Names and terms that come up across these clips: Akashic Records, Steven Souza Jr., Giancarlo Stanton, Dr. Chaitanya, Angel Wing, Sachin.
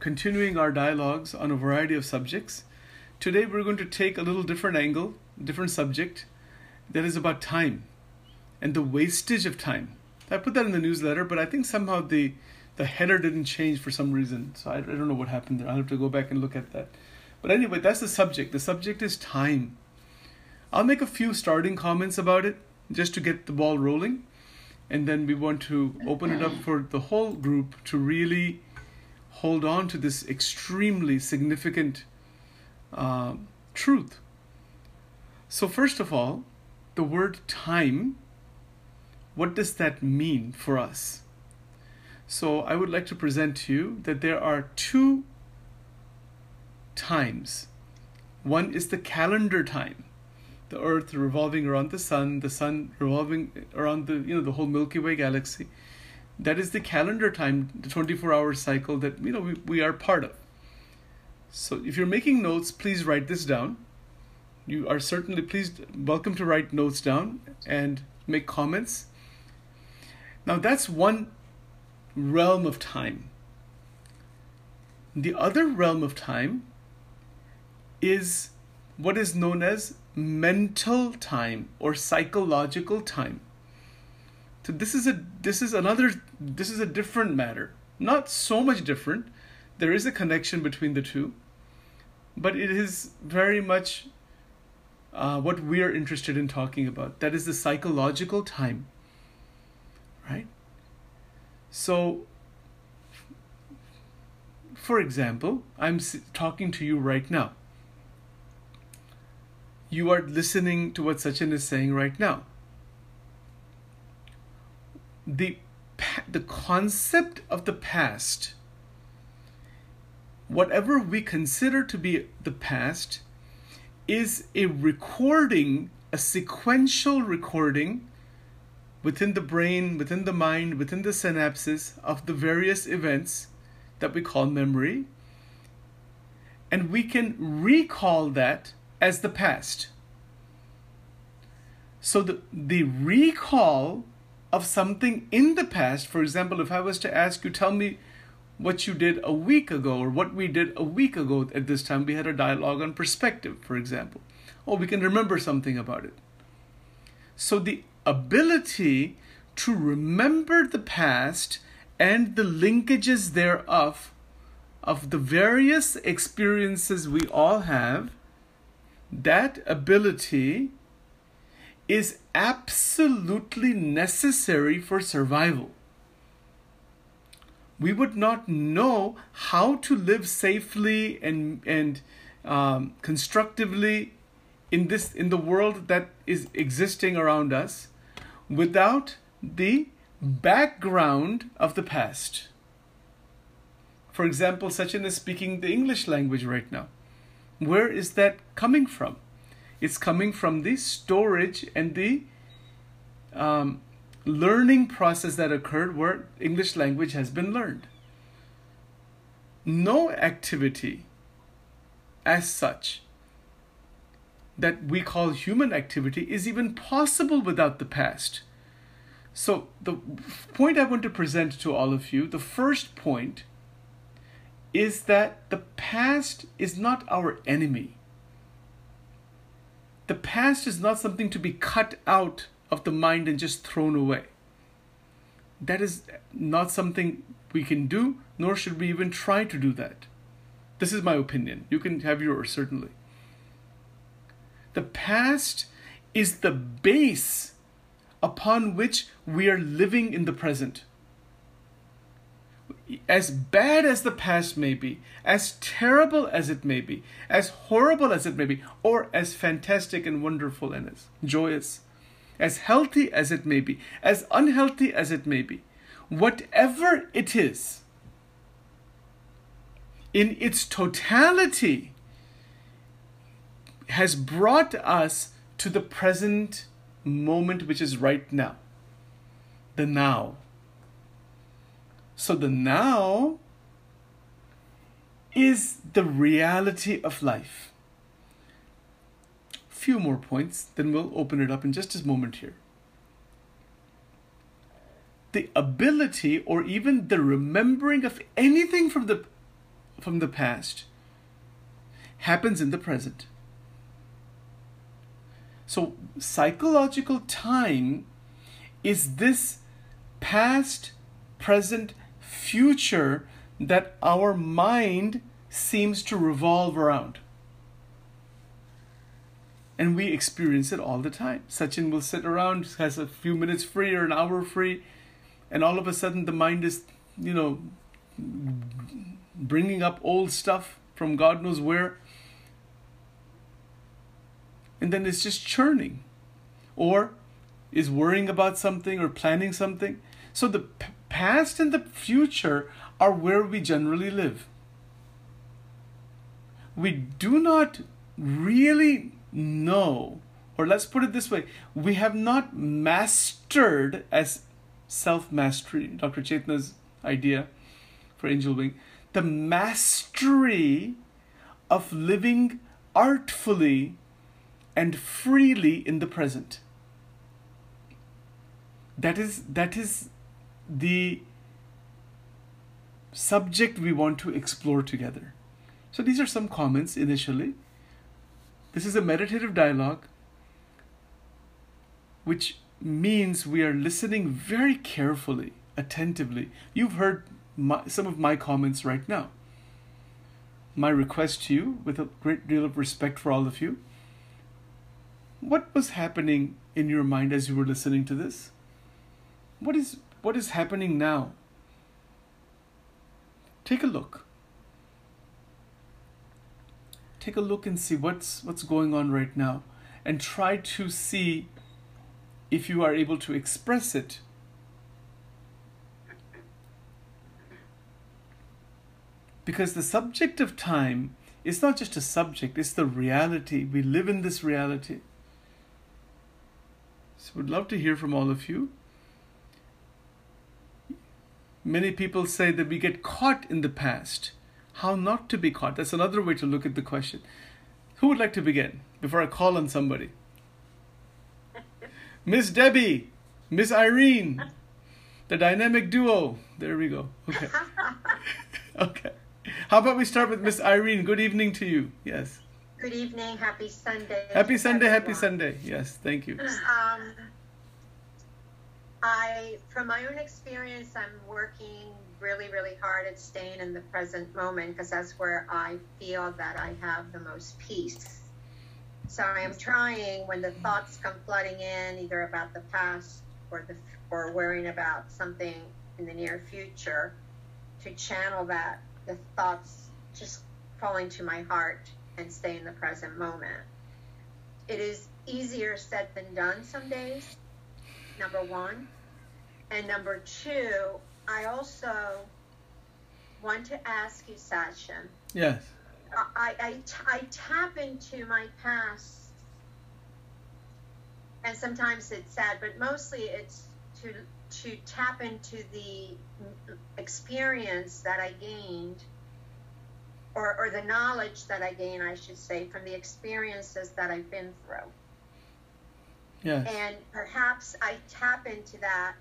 continuing our dialogues on a variety of subjects. Today we're going to take a little different angle, different subject, that is about time and the wastage of time. I put that in the newsletter, but I think somehow the header didn't change for some reason. So I don't know what happened there. I'll have to go back and look at that. But anyway, that's the subject. The subject is time. I'll make a few starting comments about it just to get the ball rolling. And then we want to open it up for the whole group to really hold on to this extremely significant truth. So first of all, the word time, what does that mean for us? So I would like to present to you that there are two times. One is the calendar time, the Earth revolving around the sun revolving around the whole Milky Way galaxy. That is the calendar time, the 24-hour cycle that we are part of. So if you're making notes, please write this down. You are certainly welcome to write notes down and make comments. Now that's one realm of time. The other realm of time is what is known as mental time or psychological time. So this is a different matter. Not so much different. There is a connection between the two, but it is very much what we are interested in talking about. That is the psychological time, right? So, for example, I'm talking to you right now. You are listening to what Sachin is saying right now. The concept of the past, whatever we consider to be the past, is a recording, a sequential recording within the brain, within the mind, within the synapses of the various events that we call memory. And we can recall that as the past. So the recall of something in the past, for example, if I was to ask you, tell me what you did a week ago or what we did a week ago at this time. We had a dialogue on perspective, for example. Oh, we can remember something about it. So the ability to remember the past and the linkages thereof of the various experiences we all have, that ability is absolutely necessary for survival. We would not know how to live safely and constructively in the world that is existing around us without the background of the past. For example, Sachin is speaking the English language right now. Where is that coming from? It's coming from the storage and the learning process that occurred where English language has been learned. No activity as such that we call human activity is even possible without the past. So the point I want to present to all of you, the first point, is that the past is not our enemy. The past is not something to be cut out of the mind and just thrown away. That is not something we can do, nor should we even try to do that. This is my opinion. You can have yours, certainly. The past is the base upon which we are living in the present. As bad as the past may be, as terrible as it may be, as horrible as it may be, or as fantastic and wonderful and as joyous, as healthy as it may be, as unhealthy as it may be, whatever it is, in its totality has brought us to the present moment, which is right now, the now. So the now is the reality of life. Few more points, then we'll open it up in just a moment here. The ability or even the remembering of anything from the from the past happens in the present. So psychological time is this past, present, future that our mind seems to revolve around. And we experience it all the time. Sachin will sit around, has a few minutes free or an hour free, and all of a sudden the mind is, you know, bringing up old stuff from God knows where. And then it's just churning. Or is worrying about something or planning something. So the past and the future are where we generally live. We do not really know, or let's put it this way, we have not mastered, as self-mastery, Dr. Chaitanya's idea for Angel Wing, the mastery of living artfully and freely in the present. That is the subject we want to explore together. So these are some comments initially. This is a meditative dialogue, which means we are listening very carefully, attentively. You've heard some of my comments right now. My request to you, with a great deal of respect for all of you, what was happening in your mind as you were listening to this? What is happening now? Take a look. Take a look and see what's going on right now, and try to see if you are able to express it. Because the subject of time is not just a subject, it's the reality. We live in this reality. So we'd love to hear from all of you. Many people say that we get caught in the past. How not to be caught? That's another way to look at the question. Who would like to begin before I call on somebody? Miss Debbie, Miss Irene, the dynamic duo. There we go. Okay. Okay. How about we start with Miss Irene? Good evening to you. Yes. Good evening. Happy Sunday. Happy Sunday. Happy Sunday. Yes. Thank you. From my own experience, I'm working really, really hard at staying in the present moment, because that's where I feel that I have the most peace. So I am trying, when the thoughts come flooding in, either about the past or worrying about something in the near future, to channel that, the thoughts just falling to my heart, and stay in the present moment. It is easier said than done some days, number one. And number two, I also want to ask you, Sachin. Yes. I tap into my past, and sometimes it's sad, but mostly it's to tap into the experience that I gained, or the knowledge that I gained, I should say, from the experiences that I've been through. Yes. And perhaps I tap into that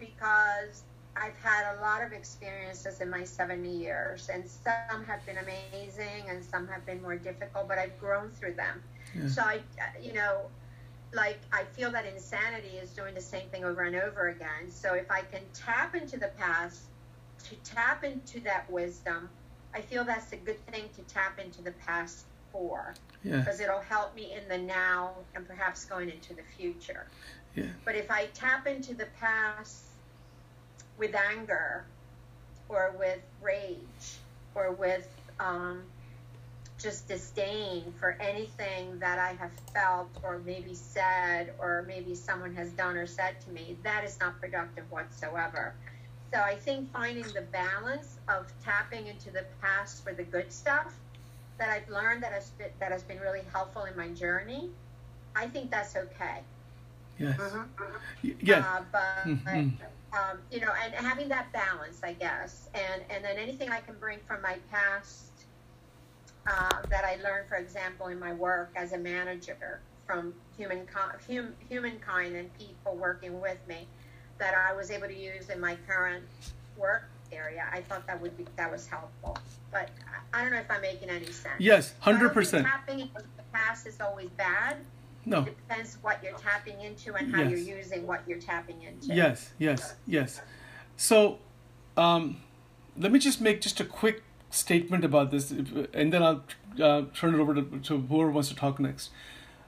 because I've had a lot of experiences in my 70 years, and some have been amazing and some have been more difficult, but I've grown through them. Yeah. So I feel that insanity is doing the same thing over and over again. So if I can tap into the past, to tap into that wisdom, I feel that's a good thing to tap into the past for, because it'll help me in the now and perhaps going into the future. Yeah. But if I tap into the past with anger, or with rage, or with just disdain for anything that I have felt, or maybe said, or maybe someone has done or said to me, that is not productive whatsoever. So I think finding the balance of tapping into the past for the good stuff that I've learned that has been really helpful in my journey, I think that's okay. Yes. Yes. And having that balance, I guess, and then anything I can bring from my past that I learned, for example, in my work as a manager, from humankind and people working with me, that I was able to use in my current work area, I thought that was helpful. but I don't know if I'm making any sense. Yes, 100%. Tapping into the past is always bad. No. It depends what you're tapping into and how yes. you're using what you're tapping into. Yes, yes, yes. So let me just make just a quick statement about this, and then I'll turn it over to whoever wants to talk next.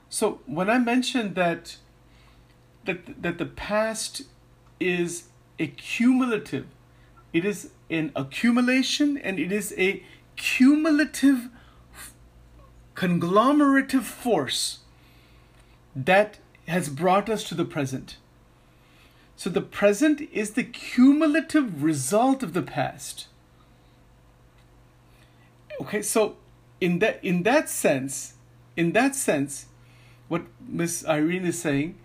So when I mentioned that the past is a cumulative, it is an accumulation, and it is a cumulative conglomerative force that has brought us to the present. So the present is the cumulative result of the past. Okay, so in that sense, what Miss Irene is saying,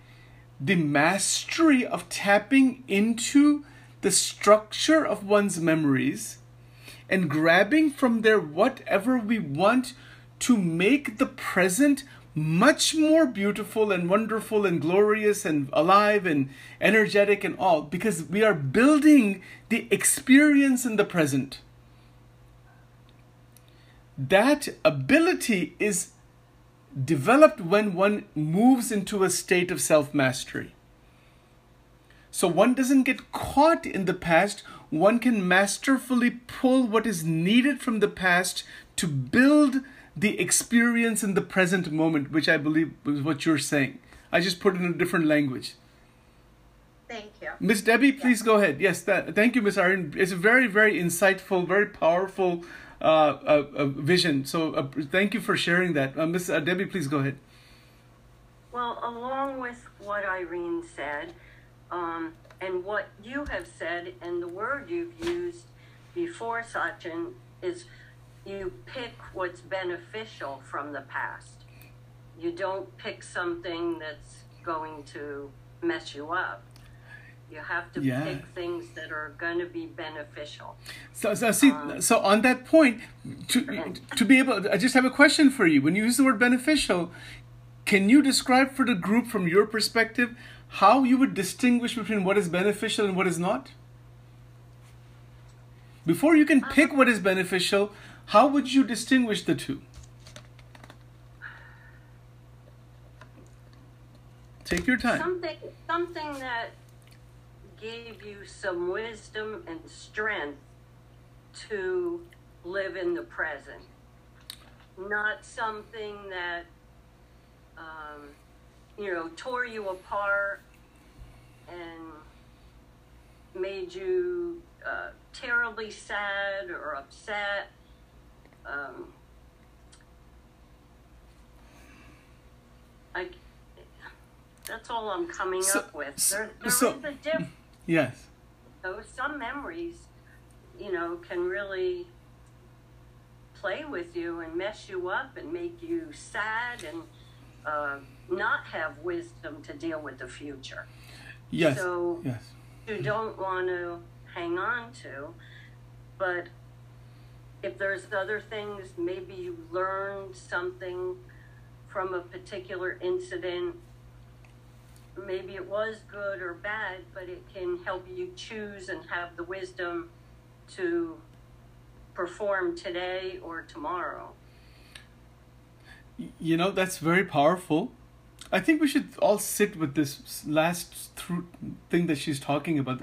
the mastery of tapping into the structure of one's memories and grabbing from there whatever we want to make the present much more beautiful and wonderful and glorious and alive and energetic and all, because we are building the experience in the present. That ability is developed when one moves into a state of self-mastery. So one doesn't get caught in the past. One can masterfully pull what is needed from the past to build the experience in the present moment, which I believe is what you're saying. I just put it in a different language. Thank you. Miss Debbie, please go ahead. Yes, thank you, Miss Irene. It's a very, very insightful, very powerful vision. So thank you for sharing that. Miss Debbie, please go ahead. Well, along with what Irene said, and what you have said and the word you've used before, Sachin, is you pick what's beneficial from the past. You don't pick something that's going to mess you up. You have to pick things that are going to be beneficial. So on that point, to be able, I just have a question for you. When you use the word beneficial, can you describe for the group from your perspective how you would distinguish between what is beneficial and what is not? Before you can pick what is beneficial, how would you distinguish the two? Take your time. Something that gave you some wisdom and strength to live in the present. Not something that tore you apart and made you terribly sad or upset. That's all I'm coming up with. There is a difference. Yes. So some memories, can really play with you and mess you up and make you sad and not have wisdom to deal with the future. Yes. So yes. You don't want to hang on to, but if there's other things, maybe you learned something from a particular incident. Maybe it was good or bad, but it can help you choose and have the wisdom to perform today or tomorrow. That's very powerful. I think we should all sit with this last thing that she's talking about.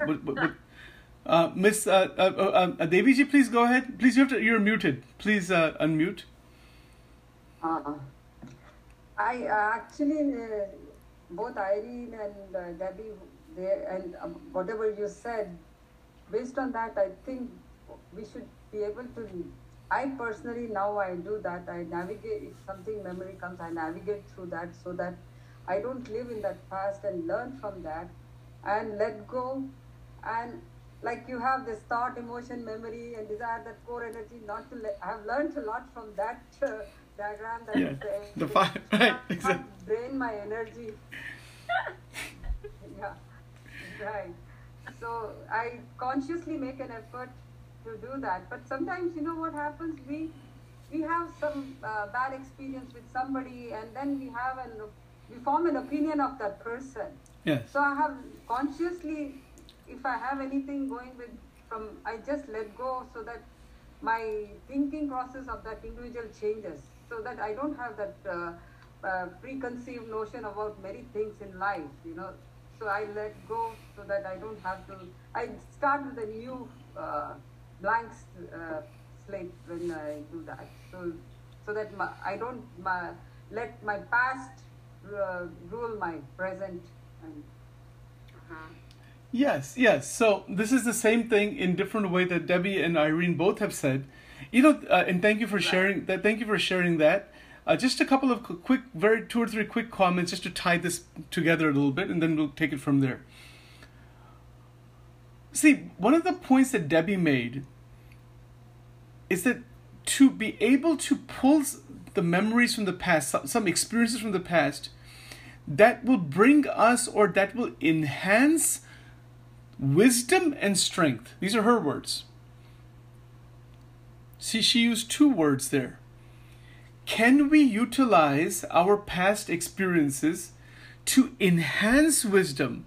Miss Deviji, please go ahead. Please, you're muted. Please unmute. I actually, both Irene and Debbie, and whatever you said, based on that, I think we should be able to. I personally now I do that. I navigate. If something memory comes, I navigate through that so that I don't live in that past and learn from that, and let go, and. Like you have this thought, emotion, memory, and desire, that core energy, not to I have learned a lot from that diagram that is saying. The five, right, exactly. Drain my energy. Yeah, right. So I consciously make an effort to do that. But sometimes, what happens? We have some bad experience with somebody, and then we form an opinion of that person. Yes. So I have consciously. If I have anything going I just let go so that my thinking process of that individual changes, so that I don't have that preconceived notion about many things in life, you know. So I let go, so that I don't have to, I start with a new blank slate when I do that. So that I don't let my past rule my present. And Yes. So this is the same thing in different way that Debbie and Irene both have said, you know. And thank you for sharing that. Thank you for sharing that. Just a couple of quick, two or three quick comments just to tie this together a little bit, and then we'll take it from there. See, one of the points that Debbie made is that to be able to pull the memories from the past, some experiences from the past, that will bring us, or that will enhance wisdom and strength. These are her words. See, she used two words there. Can we utilize our past experiences to enhance wisdom?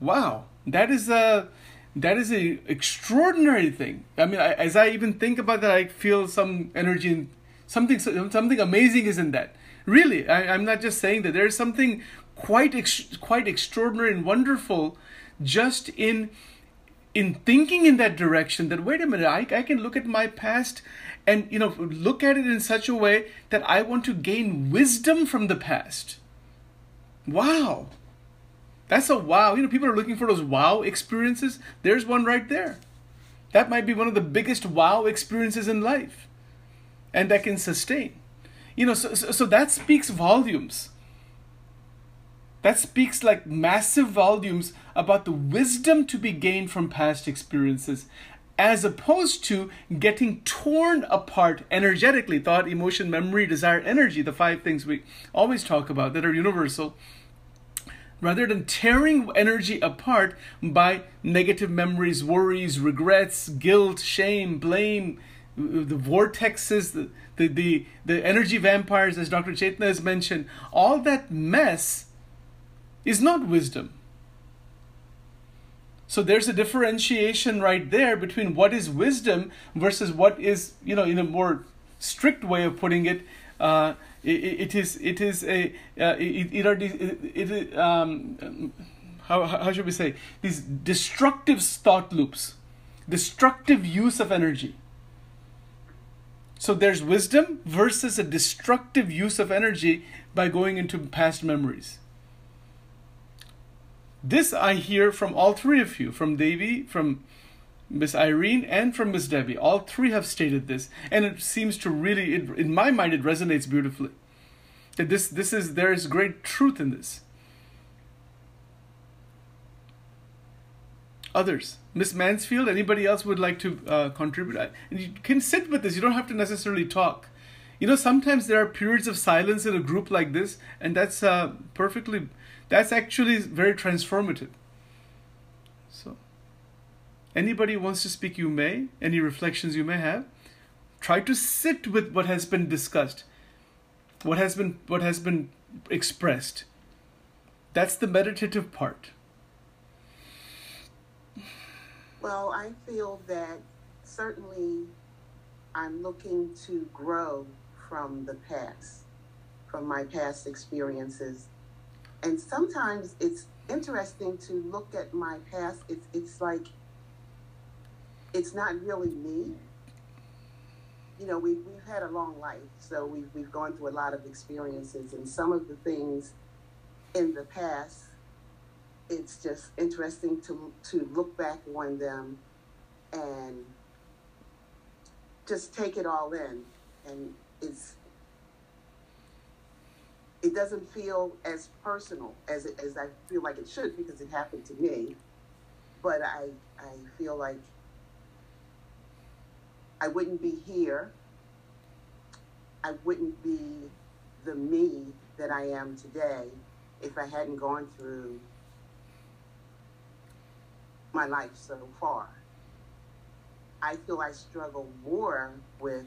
Wow, that is a extraordinary thing. I mean, as I even think about that, I feel some energy and something amazing is in that. Really, I'm not just saying that. There is something quite extraordinary and wonderful just in thinking in that direction, that wait a minute, I can look at my past and, you know, look at it in such a way that I want to gain wisdom from the past. Wow. That's a wow. You know, people are looking for those wow experiences. There's one right there. That might be one of the biggest wow experiences in life, and that can sustain. You know, so that speaks volumes. That speaks like massive volumes about the wisdom to be gained from past experiences, as opposed to getting torn apart energetically. Thought, emotion, memory, desire, energy, the 5 things we always talk about that are universal, rather than tearing energy apart by negative memories, worries, regrets, guilt, shame, blame, the vortexes, the energy vampires, as Dr. Chaitanya has mentioned. All that mess is not wisdom. So there's a differentiation right there between what is wisdom versus what is, you know, in a more strict way of putting it, how should we say, these destructive thought loops, destructive use of energy. So there's wisdom versus a destructive use of energy by going into past memories. This I hear from all three of you, from Devi, from Miss Irene, and from Miss Debbie. All three have stated this, and it seems to really, in my mind, it resonates beautifully. That there is great truth in this. Others, Miss Mansfield, anybody else would like to contribute? And you can sit with this. You don't have to necessarily talk. You know, sometimes there are periods of silence in a group like this, and that's perfectly. That's actually very transformative. So, anybody who wants to speak, you may. Any reflections you may have, try to sit with what has been discussed, what has been expressed. That's the meditative part. Well, I feel that certainly I'm looking to grow from the past, from my past experiences. And sometimes it's interesting to look at my past. It's like, it's not really me. You know, we've had a long life, so we've gone through a lot of experiences, and some of the things in the past, it's just interesting to look back on them and just take it all in. And it doesn't feel as personal as I feel like it should, because it happened to me. But I feel like I wouldn't be here. I wouldn't be the me that I am today if I hadn't gone through my life so far. I feel I struggle more with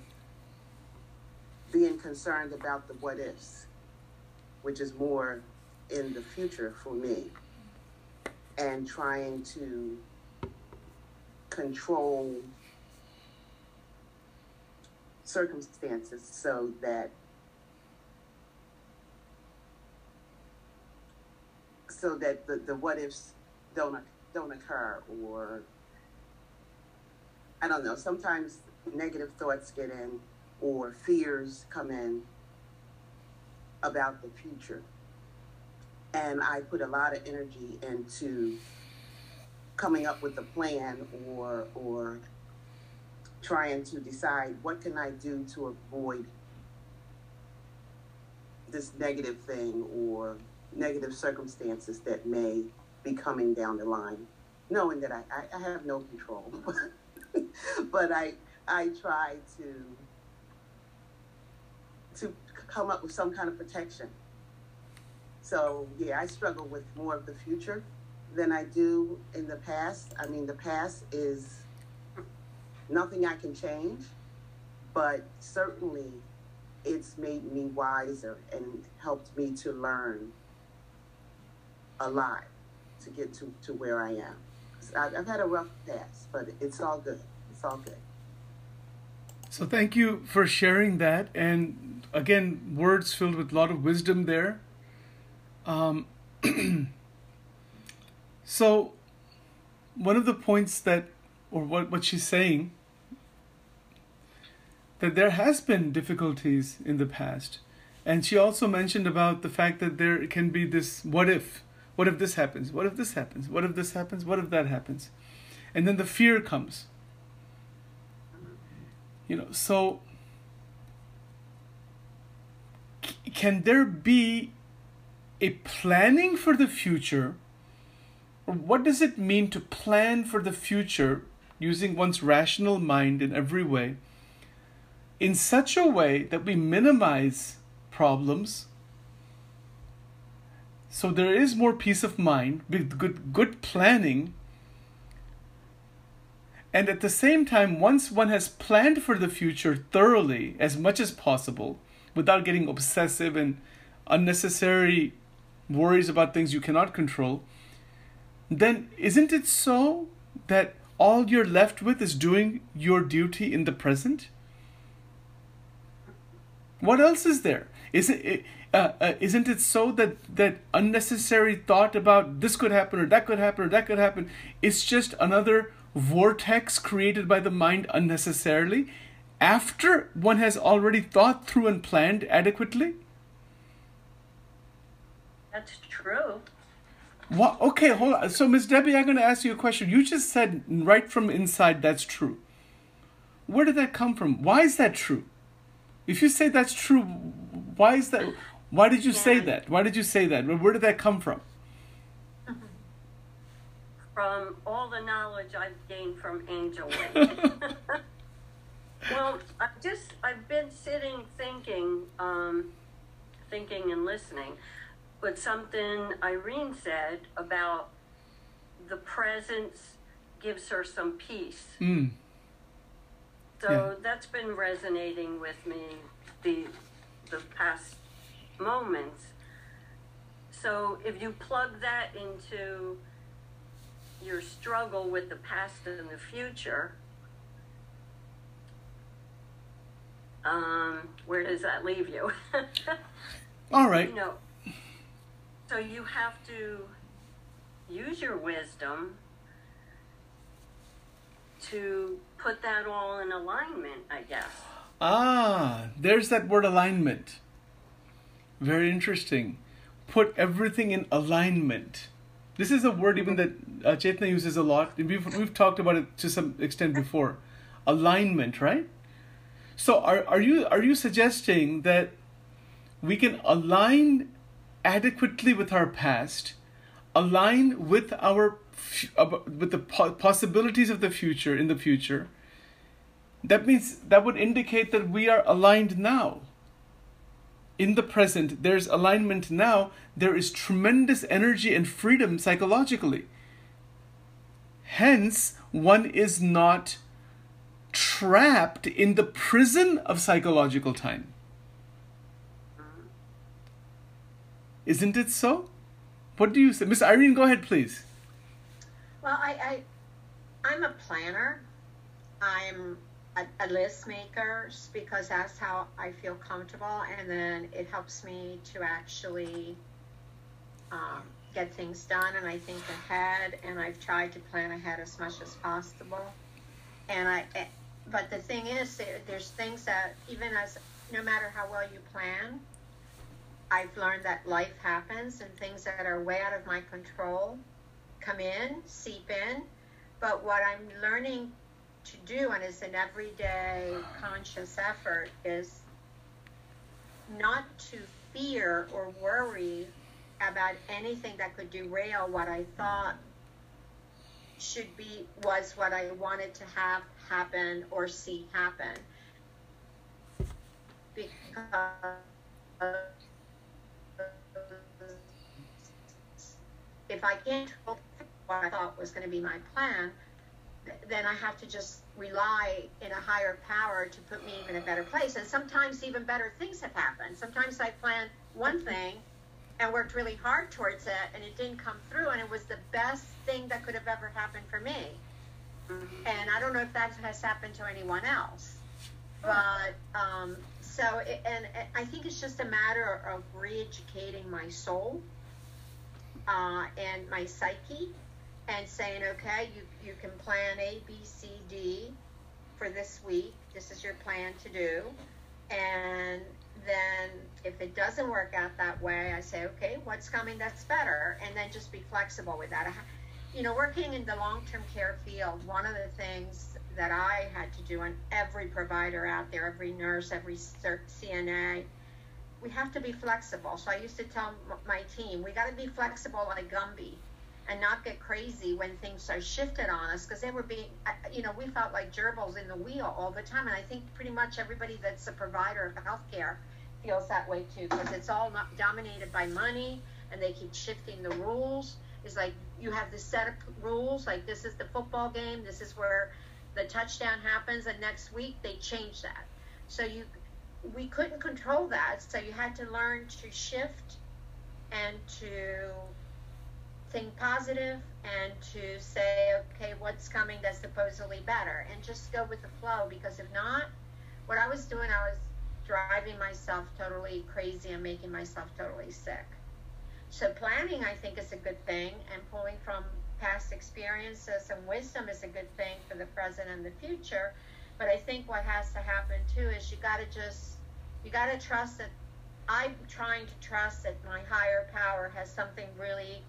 being concerned about the what ifs, which is more in the future for me, and trying to control circumstances so that the what ifs don't occur. Or I don't know, sometimes negative thoughts get in or fears come in about the future. And I put a lot of energy into coming up with a plan or trying to decide what can I do to avoid this negative thing or negative circumstances that may be coming down the line, knowing that I have no control. But I try to come up with some kind of protection. So yeah, I struggle with more of the future than I do in the past. I mean, the past is nothing I can change, but certainly it's made me wiser and helped me to learn a lot to get to where I am. So I've had a rough past, but it's all good. It's all good. So thank you for sharing that. And again, words filled with a lot of wisdom there. So one of the points that, or what she's saying, that there has been difficulties in the past. And she also mentioned about the fact that there can be this what if. What if this happens? What if this happens? What if this happens? What if that happens? And then the fear comes. You know, so can there be a planning for the future? Or what does it mean to plan for the future using one's rational mind in every way, in such a way that we minimize problems? So there is more peace of mind with good planning. And at the same time, once one has planned for the future thoroughly, as much as possible, without getting obsessive and unnecessary worries about things you cannot control, then isn't it so that all you're left with is doing your duty in the present? What else is there? Isn't it so that unnecessary thought about this could happen or that could happen or that could happen is just another vortex created by the mind unnecessarily after one has already thought through and planned adequately? That's true. What? Okay, hold on. So, Ms. Debbie, I'm going to ask you a question. You just said right from inside that's true. Where did that come from? Why is that true? If you say that's true, why is that? Why did you say that? Why did you say that? Where did that come from? From all the knowledge I've gained from Angel Wing. Well, I've been sitting thinking and listening, but something Irene said about the presence gives her some peace. Mm. So that's been resonating with me the past moments. So if you plug that into your struggle with the past and the future, where does that leave you? All right. You know, so you have to use your wisdom to put that all in alignment, I guess. Ah, there's that word alignment. Very interesting. Put everything in alignment. This is a word even that Chaitanya uses a lot. We've talked about it to some extent before. Alignment, right? So are you suggesting that we can align adequately with our past, align with our the possibilities of the future in the future? That means that would indicate that we are aligned now. In the present, there's alignment now. There is tremendous energy and freedom psychologically. Hence, one is not trapped in the prison of psychological time. Isn't it so? What do you say? Miss Irene, go ahead, please. Well, I'm a planner. I'm a list maker, because that's how I feel comfortable, and then it helps me to actually get things done, and I think ahead, and I've tried to plan ahead as much as possible. And but the thing is, there's things that even as, no matter how well you plan, I've learned that life happens and things that are way out of my control come in, seep in. But what I'm learning to do, and it's an everyday conscious effort, is not to fear or worry about anything that could derail what I thought should be, was what I wanted to have happen or see happen. Because if I can't control what I thought was going to be my plan, then I have to just rely in a higher power to put me in a better place. And sometimes even better things have happened. Sometimes I planned one thing and worked really hard towards it, and it didn't come through, and it was the best thing that could have ever happened for me. And I don't know if that has happened to anyone else. But so I think it's just a matter of re-educating my soul and my psyche, and saying, okay, you can plan A, B, C, D for this week. This is your plan to do. And then if it doesn't work out that way, I say, okay, what's coming that's better? And then just be flexible with that. You know, working in the long-term care field, one of the things that I had to do, and every provider out there, every nurse, every CNA, we have to be flexible. So I used to tell my team, we got to be flexible like Gumby, and not get crazy when things are shifted on us, because they were being, you know, we felt like gerbils in the wheel all the time. And I think pretty much everybody that's a provider of healthcare feels that way too, because it's all not dominated by money, and they keep shifting the rules. It's like you have this set of rules, like this is the football game, this is where the touchdown happens, and next week they change that. So we couldn't control that, so you had to learn to shift and to think positive and to say, okay, what's coming that's supposedly better, and just go with the flow. Because if not, what I was doing, I was driving myself totally crazy and making myself totally sick. So planning, I think, is a good thing, and pulling from past experiences and wisdom is a good thing for the present and the future. But I think what has to happen too is you gotta trust that, I'm trying to trust that my higher power has something really,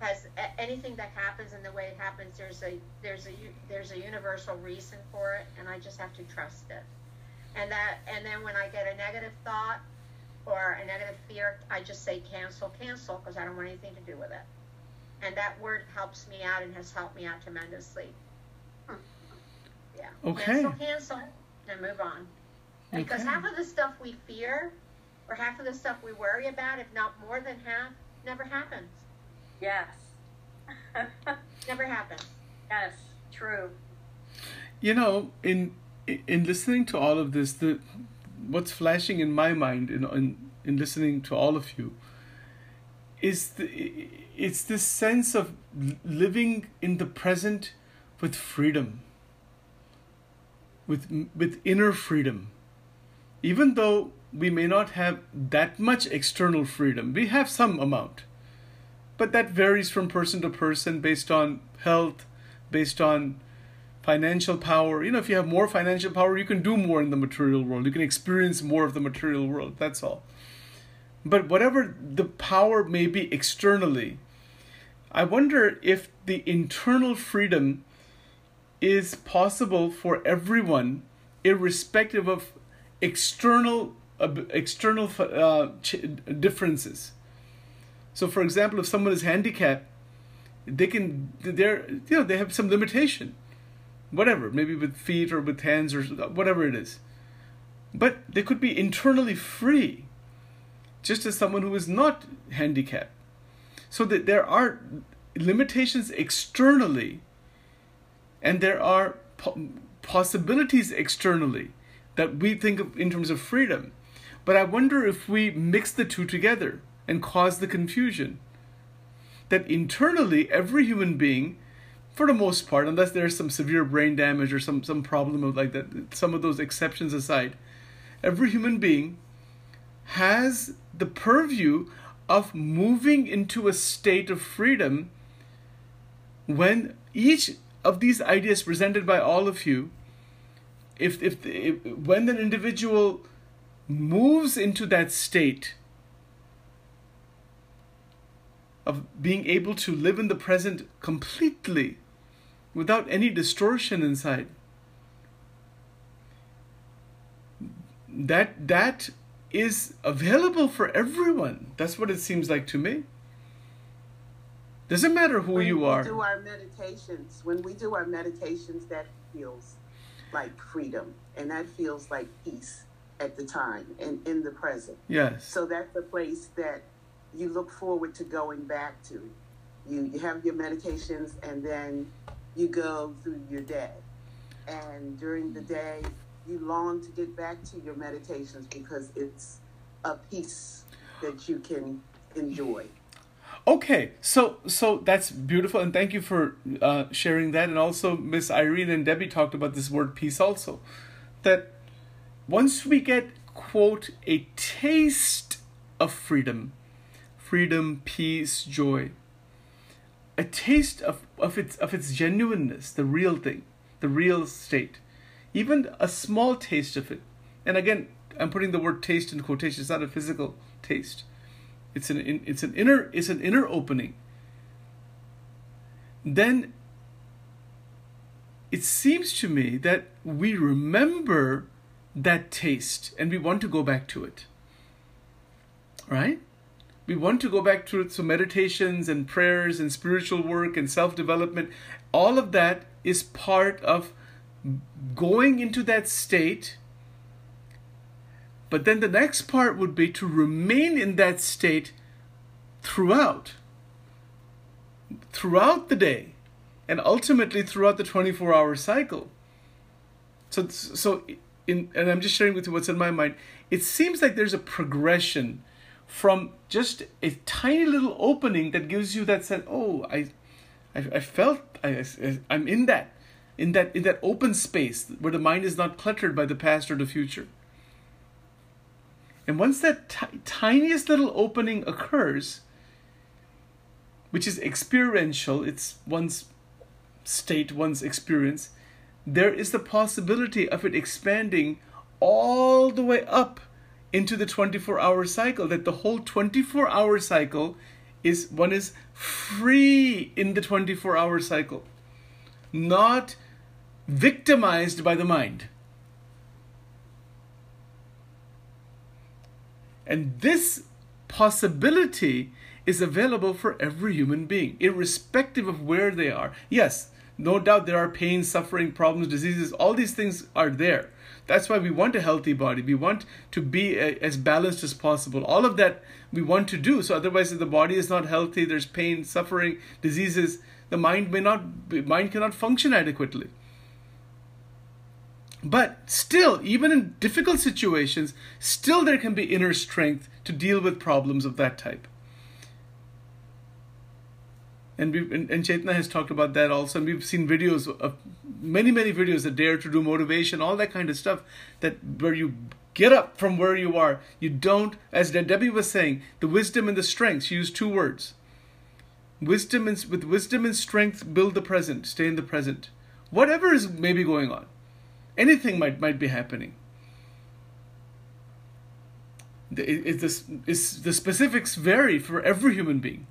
has anything that happens and the way it happens, there's a universal reason for it, and I just have to trust it. And then when I get a negative thought or a negative fear, I just say cancel, because I don't want anything to do with it. And that word helps me out and has helped me out tremendously. Yeah. Okay. Cancel, and move on. Okay. Because half of the stuff we fear, or half of the stuff we worry about, if not more than half, never happens. Yes. Never happens. Yes, true. You know, in listening to all of this, what's flashing in my mind in listening to all of you is it's this sense of living in the present with freedom, with inner freedom. Even though we may not have that much external freedom, we have some amount. But that varies from person to person, based on health, based on financial power. You know, if you have more financial power, you can do more in the material world. You can experience more of the material world, that's all. But whatever the power may be externally, I wonder if the internal freedom is possible for everyone, irrespective of external differences. So, for example, if someone is handicapped, they have some limitation, whatever, maybe with feet or with hands or whatever it is. But they could be internally free, just as someone who is not handicapped. So that there are limitations externally, and there are possibilities externally that we think of in terms of freedom. But I wonder if we mix the two together and cause the confusion, that internally every human being for the most part, unless there's some severe brain damage or some problem of like that, some of those exceptions aside, every human being has the purview of moving into a state of freedom when each of these ideas presented by all of you, if when an individual moves into that state of being able to live in the present completely without any distortion inside, that is available for everyone. That's what it seems like to me. Doesn't matter who you are. When we do our meditations, that feels like freedom, and that feels like peace at the time and in the present. Yes. So that's the place that you look forward to going back to. You have your meditations, and then you go through your day. And during the day, you long to get back to your meditations because it's a peace that you can enjoy. Okay, so that's beautiful, and thank you for sharing that. And also, Miss Irene and Debbie talked about this word peace also. That once we get, quote, a taste of freedom, peace, joy, a taste of its genuineness, the real thing, the real state, even a small taste of it. And again, I'm putting the word taste in quotation. It's not a physical taste. It's an inner opening. Then it seems to me that we remember that taste and we want to go back to it. Right? We want to go back to it. So meditations and prayers and spiritual work and self-development, all of that is part of going into that state. But then the next part would be to remain in that state throughout the day, and ultimately throughout the 24-hour cycle. So I'm just sharing with you what's in my mind. It seems like there's a progression from just a tiny little opening that gives you that sense, oh, I'm in that open space where the mind is not cluttered by the past or the future. And once that tiniest little opening occurs, which is experiential, it's one's state, one's experience, there is the possibility of it expanding all the way up into the 24-hour cycle, that the whole 24-hour cycle is, one is free in the 24-hour cycle, not victimized by the mind. And this possibility is available for every human being, irrespective of where they are. Yes, no doubt there are pain, suffering, problems, diseases. All these things are there. That's why we want a healthy body. We want to be as balanced as possible. All of that we want to do. So otherwise, if the body is not healthy, there's pain, suffering, diseases, the mind cannot function adequately. But still, even in difficult situations, still there can be inner strength to deal with problems of that type. And Chaitanya has talked about that also. And we've seen videos, many videos, that Dare to Do motivation, all that kind of stuff, that where you get up from where you are. You don't, as Debbie was saying, the wisdom and the strength. She used two words. With wisdom and strength, build the present, stay in the present. Whatever is maybe going on. Anything might be happening. The specifics vary for every human being.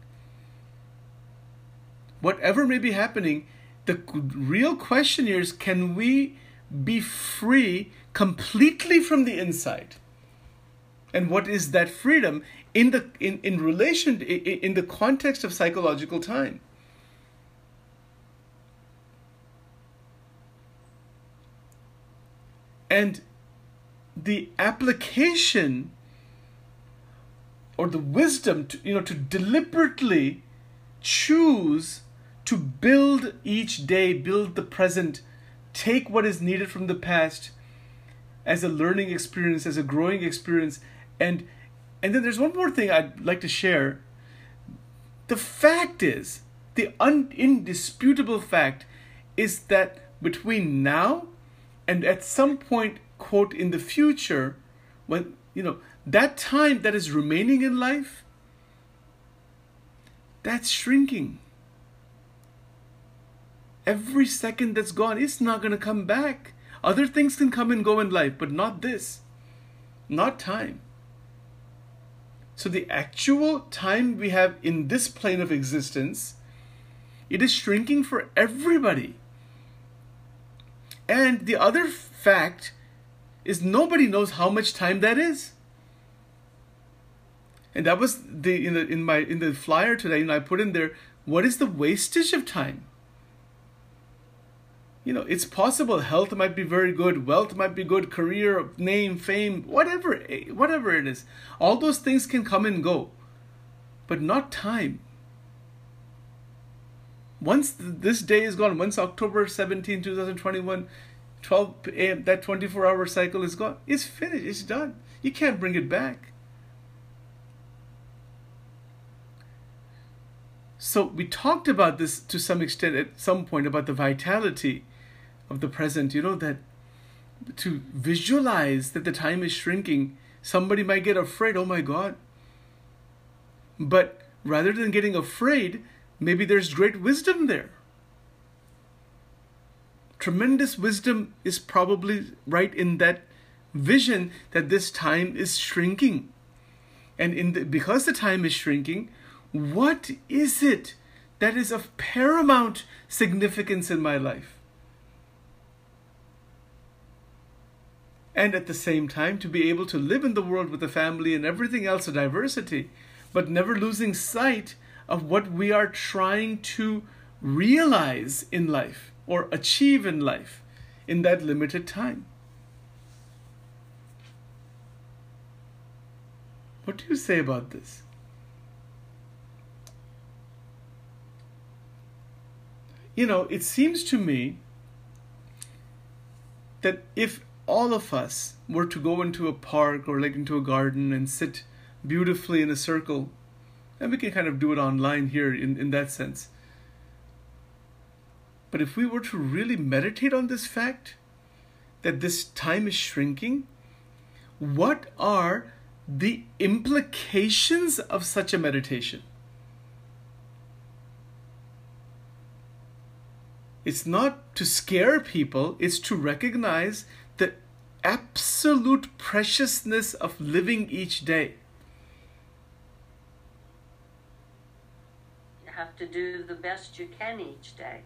Whatever may be happening, the real question here is, can we be free completely from the inside? And what is that freedom in relation in the context of psychological time? And the application or the wisdom to deliberately choose to build each day, build the present, take what is needed from the past as a learning experience, as a growing experience. And then there's one more thing I'd like to share. The fact is The indisputable fact is that between now and at some point, quote, in the future, when, you know, that time that is remaining in life, that's shrinking. Every second that's gone, it's not going to come back. Other things can come and go in life, but not this. Not time. So the actual time we have in this plane of existence, it is shrinking for everybody. And the other fact is nobody knows how much time that is. And that was the in the flyer today, I put in there, what is the wastage of time? You know, it's possible health might be very good, wealth might be good, career, name, fame, whatever it is. All those things can come and go, but not time. Once this day is gone, once October 17, 2021, 12 a.m., that 24-hour cycle is gone, it's finished, it's done. You can't bring it back. So we talked about this to some extent at some point about the vitality of the present, you know, that to visualize that the time is shrinking, somebody might get afraid, oh my God. But rather than getting afraid, maybe there's great wisdom there. Tremendous wisdom is probably right in that vision that this time is shrinking. And because the time is shrinking, what is it that is of paramount significance in my life? And at the same time, to be able to live in the world with a family and everything else, a diversity, but never losing sight of what we are trying to realize in life or achieve in life in that limited time. What do you say about this? You know, it seems to me that if all of us were to go into a park or like into a garden and sit beautifully in a circle, and we can kind of do it online here in that sense. But if we were to really meditate on this fact, that this time is shrinking, what are the implications of such a meditation? It's not to scare people, it's to recognize the absolute preciousness of living each day. Have to do the best you can each day.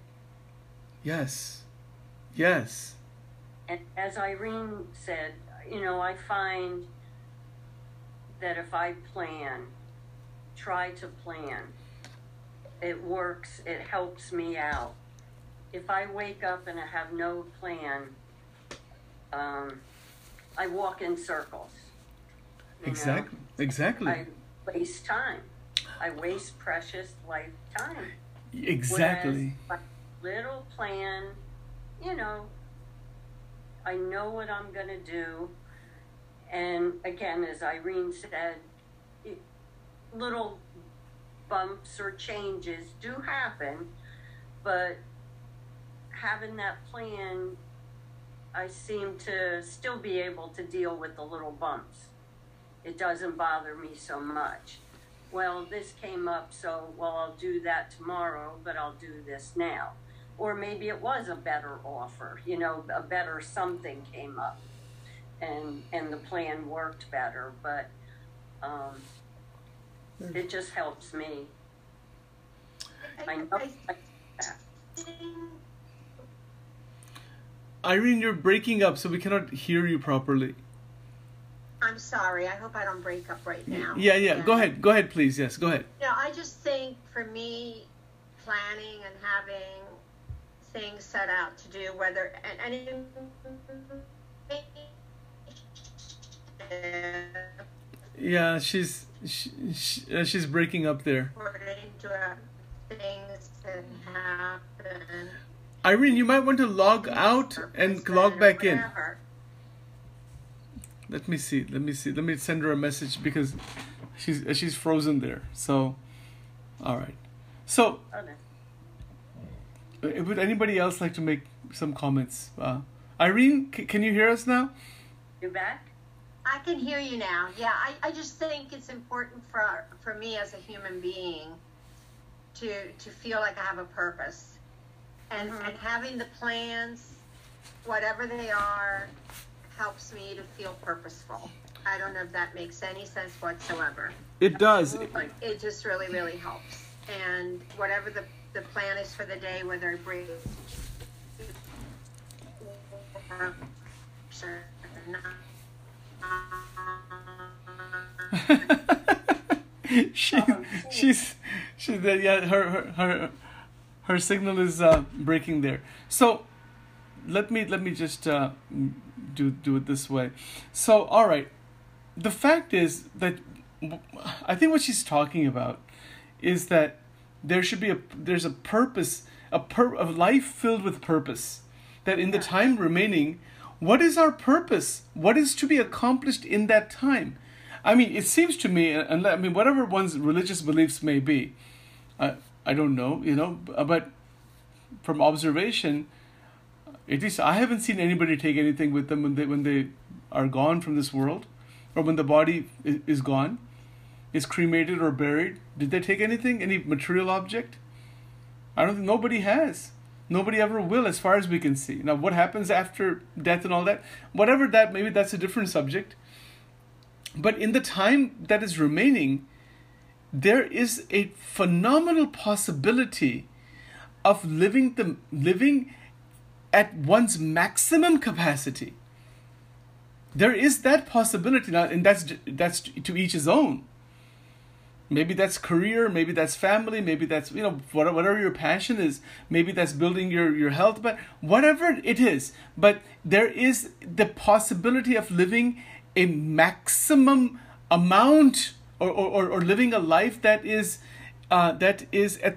Yes, yes. And as Irene said, you know, I find that if I try to plan, it works, it helps me out. If I wake up and I have no plan, I walk in circles. Exactly, know? Exactly. I waste time. I waste precious lifetime. Exactly. Whereas my little plan, you know, I know what I'm going to do. And again, as Irene said, little bumps or changes do happen. But having that plan, I seem to still be able to deal with the little bumps. It doesn't bother me so much. Well, this came up, so, well, I'll do that tomorrow, but I'll do this now. Or maybe it was a better offer, you know, a better something came up, and the plan worked better, but it just helps me. I know. Irene, you're breaking up, so we cannot hear you properly. I'm sorry. I hope I don't break up right now. Yeah. Go ahead, please. Yes, go ahead. No, I just think for me, planning and having things set out to do, whether yeah, she's breaking up there. Things can happen. Irene, you might want to log out and log back in. Let me see. Let me send her a message because she's frozen there. So, all right. So, Would anybody else like to make some comments? Irene, can you hear us now? You're back? I can hear you now. Yeah, I just think it's important for me as a human being to feel like I have a purpose. And, mm-hmm. and having the plans, whatever they are, helps me to feel purposeful. I don't know if that makes any sense whatsoever. It does. It just really, really helps. And whatever the plan is for the day, whether I breathe or not. she's yeah, her signal is breaking there. So let me just do it this way. So all right, the fact is that I think what she's talking about is that there should be there's a purpose, a life filled with purpose. That in the time remaining, what is our purpose? What is to be accomplished in that time? I mean, it seems to me, and I mean, whatever one's religious beliefs may be, I don't know, you know, but from observation, at least I haven't seen anybody take anything with them when they are gone from this world, or when the body is gone, is cremated or buried. Did they take anything, any material object? I don't think nobody has. Nobody ever will, as far as we can see. Now, what happens after death and all that, whatever that, maybe that's a different subject. But in the time that is remaining, there is a phenomenal possibility of living at one's maximum capacity. There is that possibility now, and that's to each his own. Maybe that's career, maybe that's family, maybe that's, you know, whatever your passion is, maybe that's building your health, but whatever it is, but there is the possibility of living a maximum amount or living a life that is at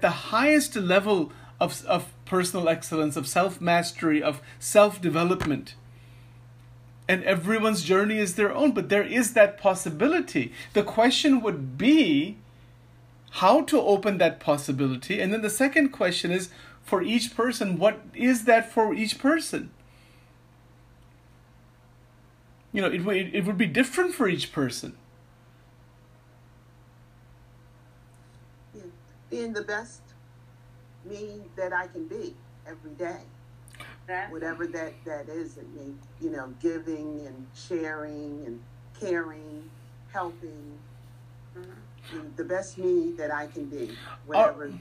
the highest level of personal excellence, of self-mastery, of self-development. And everyone's journey is their own, but there is that possibility. The question would be how to open that possibility. And then the second question is, for each person, what is that for each person? You know, it would be different for each person. Being the best me that I can be every day. Whatever that is in me, you know, giving and sharing and caring, helping, the best me that I can be, whatever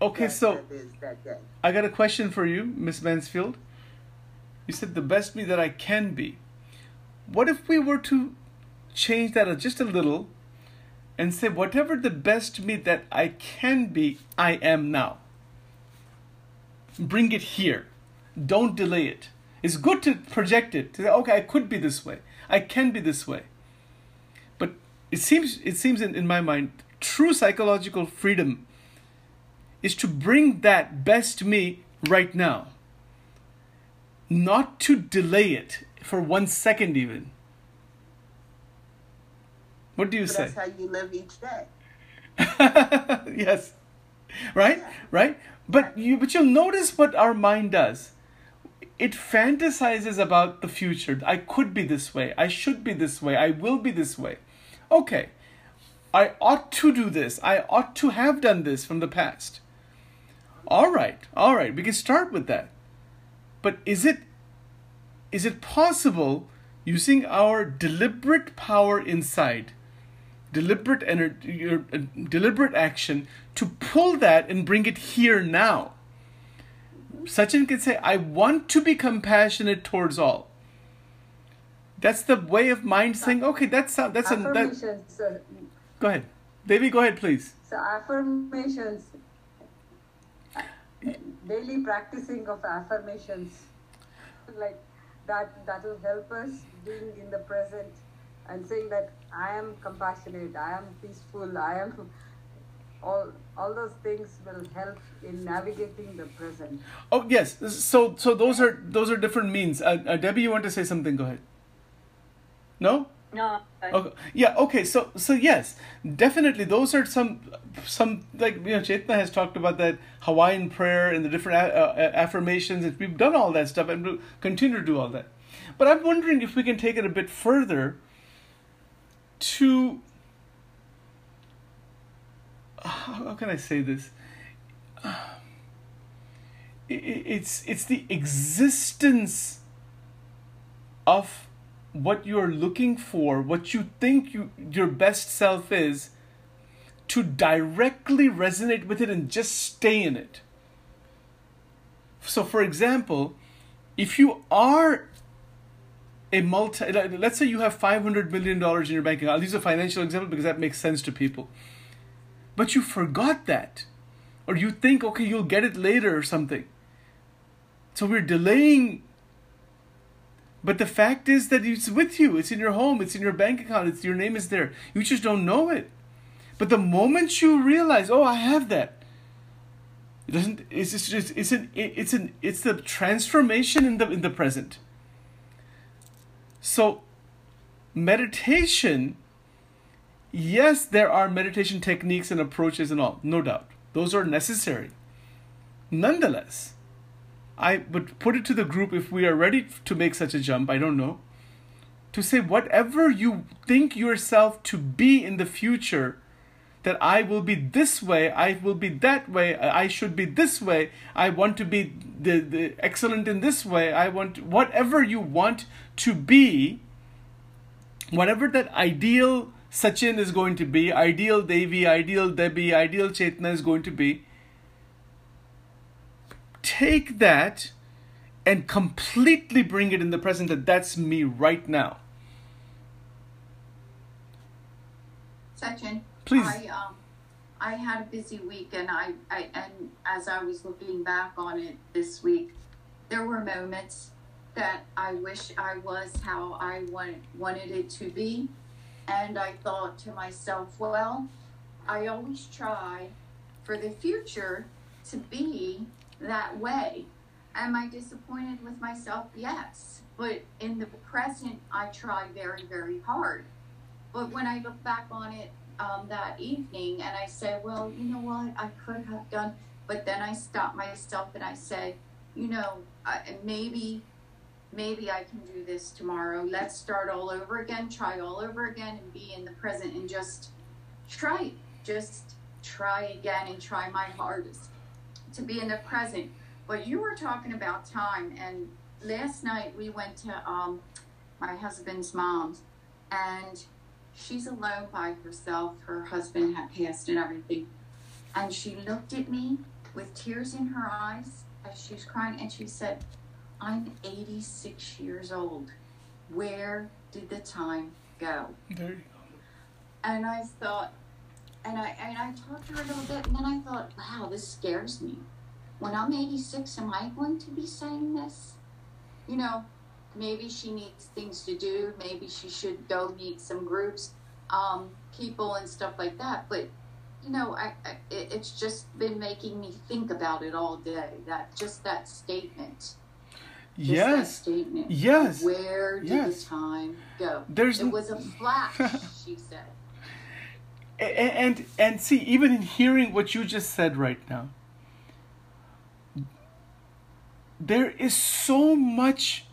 that is that day. I got a question for you, Miss Mansfield. You said the best me that I can be. What if we were to change that just a little and say, whatever the best me that I can be, I am now. Bring it here. Don't delay it. It's good to project it. To say, okay, I could be this way. I can be this way. But it seems in my mind, true psychological freedom is to bring that best me right now. Not to delay it for 1 second even. What do you say? That's how you live each day. Yes. Right? Yeah. Right? But you'll notice what our mind does. It fantasizes about the future. I could be this way. I should be this way. I will be this way. Okay, I ought to do this. I ought to have done this from the past. All right. We can start with that. But is it possible, using our deliberate power inside, deliberate energy, deliberate action, to pull that and bring it here now? Sachin can say, I want to be compassionate towards all. That's the way of mind saying, okay, that's go ahead. Devi, go ahead, please. So affirmations, daily practicing of affirmations, like that will help us being in the present and saying that I am compassionate, I am peaceful, I am... All those things will help in navigating the present. Oh yes, so those are different means. Debbie, you want to say something? Go ahead. No? No. Okay. Yeah. Okay. So yes, definitely. Those are some like Chaitanya has talked about that Hawaiian prayer and the different affirmations, and we've done all that stuff and we'll continue to do all that. But I'm wondering if we can take it a bit further to how can I say this? It's the existence of what you're looking for, what you think your best self is, to directly resonate with it and just stay in it. So for example, if you are let's say you have $500 million in your bank account. I'll use a financial example because that makes sense to people. But you forgot that. Or you think, okay, you'll get it later or something. So we're delaying. But the fact is that it's with you. It's in your home. It's in your bank account. Your name is there. You just don't know it. But the moment you realize, oh, I have that. It doesn't. It's the transformation in the present. So, meditation. Yes, there are meditation techniques and approaches and all, no doubt. Those are necessary. Nonetheless, I would put it to the group, if we are ready to make such a jump, I don't know, to say whatever you think yourself to be in the future, that I will be this way, I will be that way, I should be this way, I want to be the excellent in this way, I want whatever you want to be, whatever that ideal Sachin is going to be, ideal Devi, ideal Debbie, ideal Chaitanya is going to be, take that and completely bring it in the present, that that's me right now. Sachin, please. I had a busy week, and I as I was looking back on it this week, there were moments that I wish I was how I wanted it to be, and I thought to myself, well, I always try for the future to be that way. Am I disappointed with myself? Yes. But in the present, I try very, very hard. But when I look back on it that evening and I say, well, you know what, I could have done, but then I stop myself and I say, you know, maybe I can do this tomorrow. Let's start all over again, try all over again, and be in the present and just try. Just try again and try my hardest to be in the present. But you were talking about time, and last night we went to my husband's mom's, and she's alone by herself. Her husband had passed and everything. And she looked at me with tears in her eyes as she was crying, and she said, I'm 86 years old. Where did the time go? There you go. And I thought, and I talked to her a little bit, and then I thought, wow, this scares me. When I'm 86, am I going to be saying this? You know, maybe she needs things to do. Maybe she should go meet some groups, people and stuff like that. But, you know, it's just been making me think about it all day, that statement. Just yes. Statement. Yes. Where did the time go? It was a flash, she said. And see, even in hearing what you just said right now, there is so much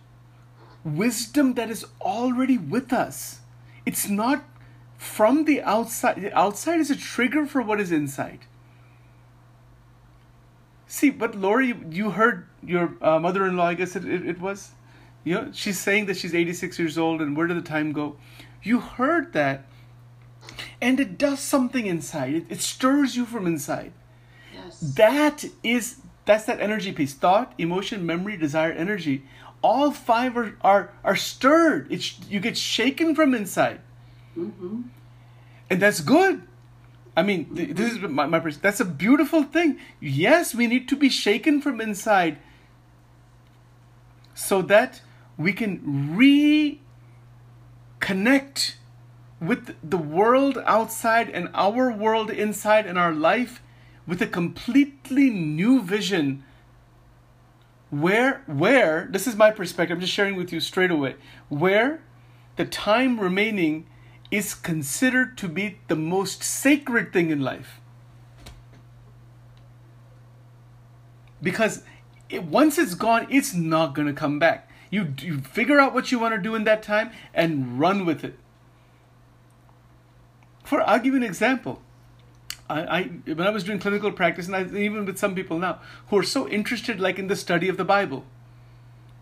wisdom that is already with us. It's not from the outside. The outside is a trigger for what is inside. See, but Lori, you heard your mother-in-law, I guess it was. You know, she's saying that she's 86 years old and where did the time go? You heard that, and it does something inside. It stirs you from inside. Yes. That's that energy piece. Thought, emotion, memory, desire, energy. All five are stirred. You get shaken from inside. Mm-hmm. And that's good. I mean, this is my person. That's a beautiful thing. Yes, we need to be shaken from inside so that we can reconnect with the world outside and our world inside and our life with a completely new vision. Where this is my perspective, I'm just sharing with you straight away, where the time remaining is considered to be the most sacred thing in life. Because once it's gone, it's not going to come back. You figure out what you want to do in that time and run with it. I'll give you an example. When I was doing clinical practice, and even with some people now, who are so interested like in the study of the Bible,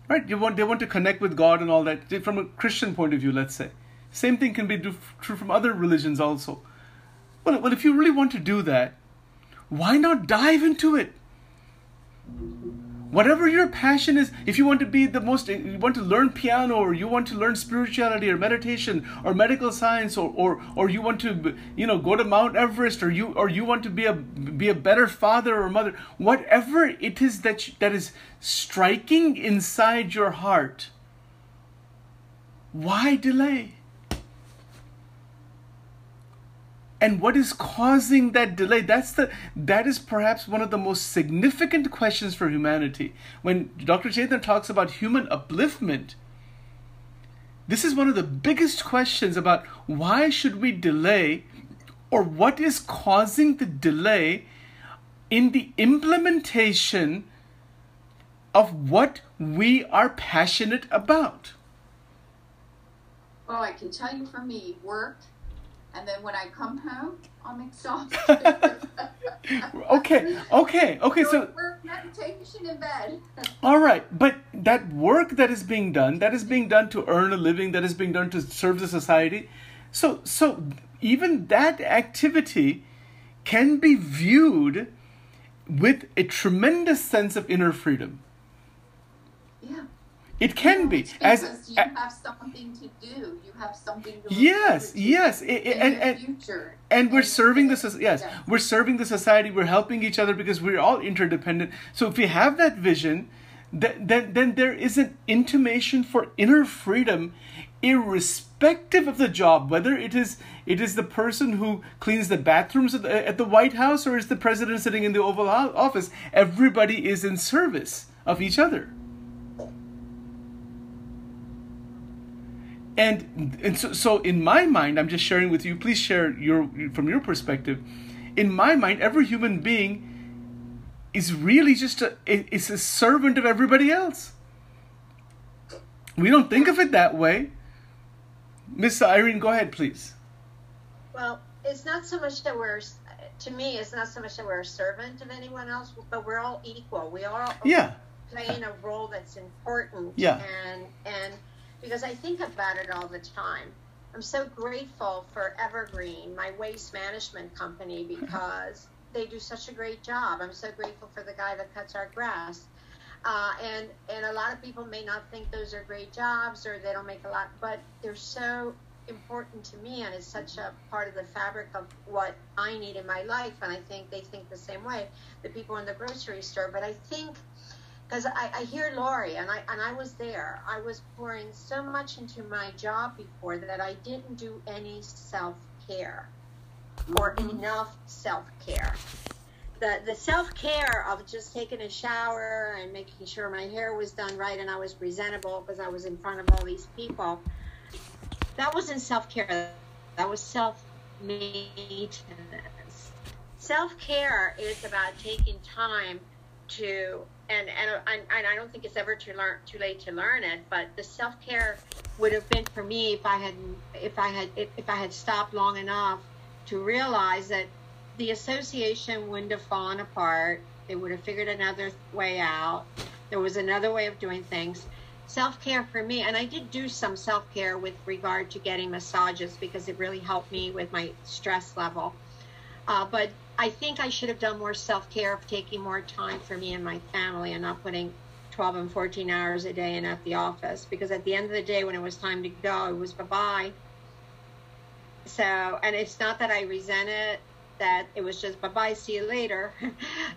right? They want to connect with God and all that from a Christian point of view, let's say. Same thing can be true from other religions also. Well, if you really want to do that, why not dive into it? Whatever your passion is, if you want to be you want to learn piano, or you want to learn spirituality or meditation or medical science, or you want to go to Mount Everest, or you want to be a better father or mother, whatever it is that is striking inside your heart, why delay? And what is causing that delay? That is perhaps one of the most significant questions for humanity. When Dr. Chaitanya talks about human upliftment, this is one of the biggest questions about why should we delay, or what is causing the delay in the implementation of what we are passionate about. Well, I can tell you for me, work. And then when I come home, I'm exhausted. Okay. So work, meditation, and bed. All right, but that work that is being done to earn a living, that is being done to serve the society. So even that activity can be viewed with a tremendous sense of inner freedom. Yeah. It can be. Because you have something to do. You have something to Yes. And we're serving the society. Yes, we're serving the society. We're helping each other because we're all interdependent. So if we have that vision, then there is an intimation for inner freedom, irrespective of the job, whether it is the person who cleans the bathrooms at the White House, or is the president sitting in the Oval Office. Everybody is in service of each other. And so in my mind, I'm just sharing with you, please share from your perspective. In my mind, every human being is really just a servant of everybody else. We don't think of it that way. Miss Irene, go ahead, please. Well, it's not so much that we're a servant of anyone else, but we're all equal. We are all playing a role that's important. Yeah. And because I think about it all the time. I'm so grateful for Evergreen, my waste management company, because they do such a great job. I'm so grateful for the guy that cuts our grass. And a lot of people may not think those are great jobs, or they don't make a lot, but they're so important to me, and it's such a part of the fabric of what I need in my life. And I think they think the same way, the people in the grocery store. But I think, because I hear Lori, and I was there. I was pouring so much into my job before that I didn't do any self-care, or enough self-care. The self-care of just taking a shower and making sure my hair was done right and I was presentable because I was in front of all these people, that wasn't self-care. That was self-maintenance. Self-care is about taking time to... And I don't think it's ever too late to learn it. But the self-care would have been for me if I had stopped long enough to realize that the association wouldn't have fallen apart. They would have figured another way out. There was another way of doing things. Self-care for me, and I did do some self-care with regard to getting massages because it really helped me with my stress level. But I think I should have done more self-care of taking more time for me and my family and not putting 12 and 14 hours a day in at the office, because at the end of the day when it was time to go, it was bye-bye. So, and it's not that I resent it, that it was just bye-bye, see you later.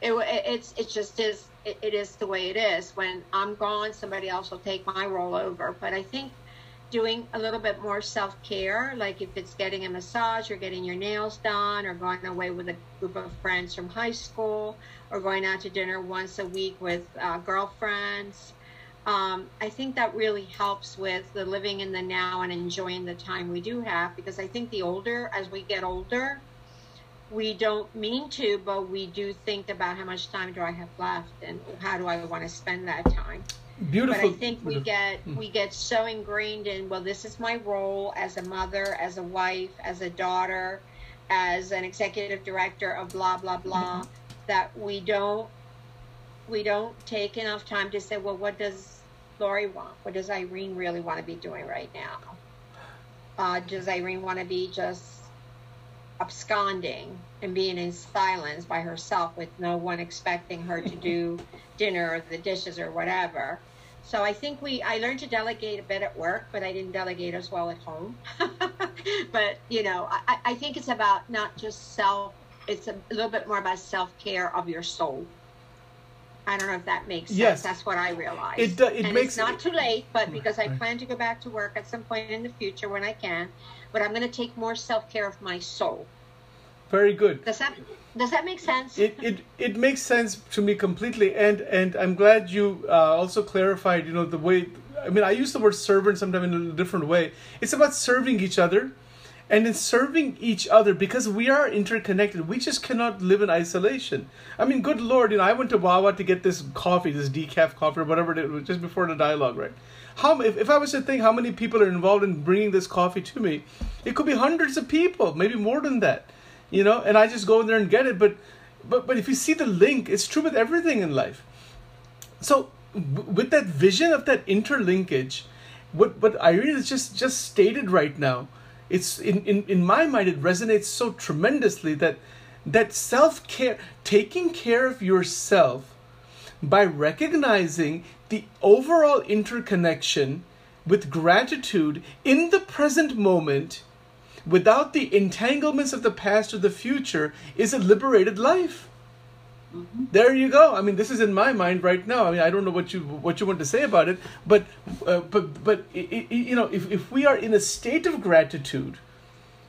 It just is the way it is. When I'm gone, somebody else will take my role over. But I think doing a little bit more self-care, like if it's getting a massage or getting your nails done or going away with a group of friends from high school or going out to dinner once a week with girlfriends I think that really helps with the living in the now and enjoying the time we do have, because I think the older, as we get older, we don't mean to, but we do think about how much time do I have left and how do I want to spend that time. Beautiful. But I think we get so ingrained in, well, this is my role as a mother, as a wife, as a daughter, as an executive director of blah, blah, blah, that we don't take enough time to say, well, what does Lori want? What does Irene really want to be doing right now? Does Irene want to be just absconding and being in silence by herself with no one expecting her to do dinner or the dishes or whatever? So I think I learned to delegate a bit at work, but I didn't delegate as well at home. But, you know, I think it's about not just self, it's a little bit more about self-care of your soul. I don't know if that makes sense. Yes. That's what I realized. And it's not too late, but because I plan to go back to work at some point in the future when I can, but I'm going to take more self-care of my soul. Very good. Does that make sense? It makes sense to me completely, and I'm glad you also clarified, you know, the way, I mean, I use the word servant sometimes in a different way. It's about serving each other, and in serving each other, because we are interconnected, we just cannot live in isolation. I mean, good Lord, you know, I went to Wawa to get this coffee, this decaf coffee or whatever it was just before the dialogue, right? If I was to think how many people are involved in bringing this coffee to me, it could be hundreds of people, maybe more than that, you know, and I just go in there and get it. But if you see the link, it's true with everything in life. So with that vision of that interlinkage, what Irene has just stated right now, it's in my mind, it resonates so tremendously that self-care, taking care of yourself by recognizing the overall interconnection with gratitude in the present moment, without the entanglements of the past or the future, is a liberated life. There you go. I mean, this is in my mind right now. I mean, I don't know what you want to say about it, but you know, if we are in a state of gratitude,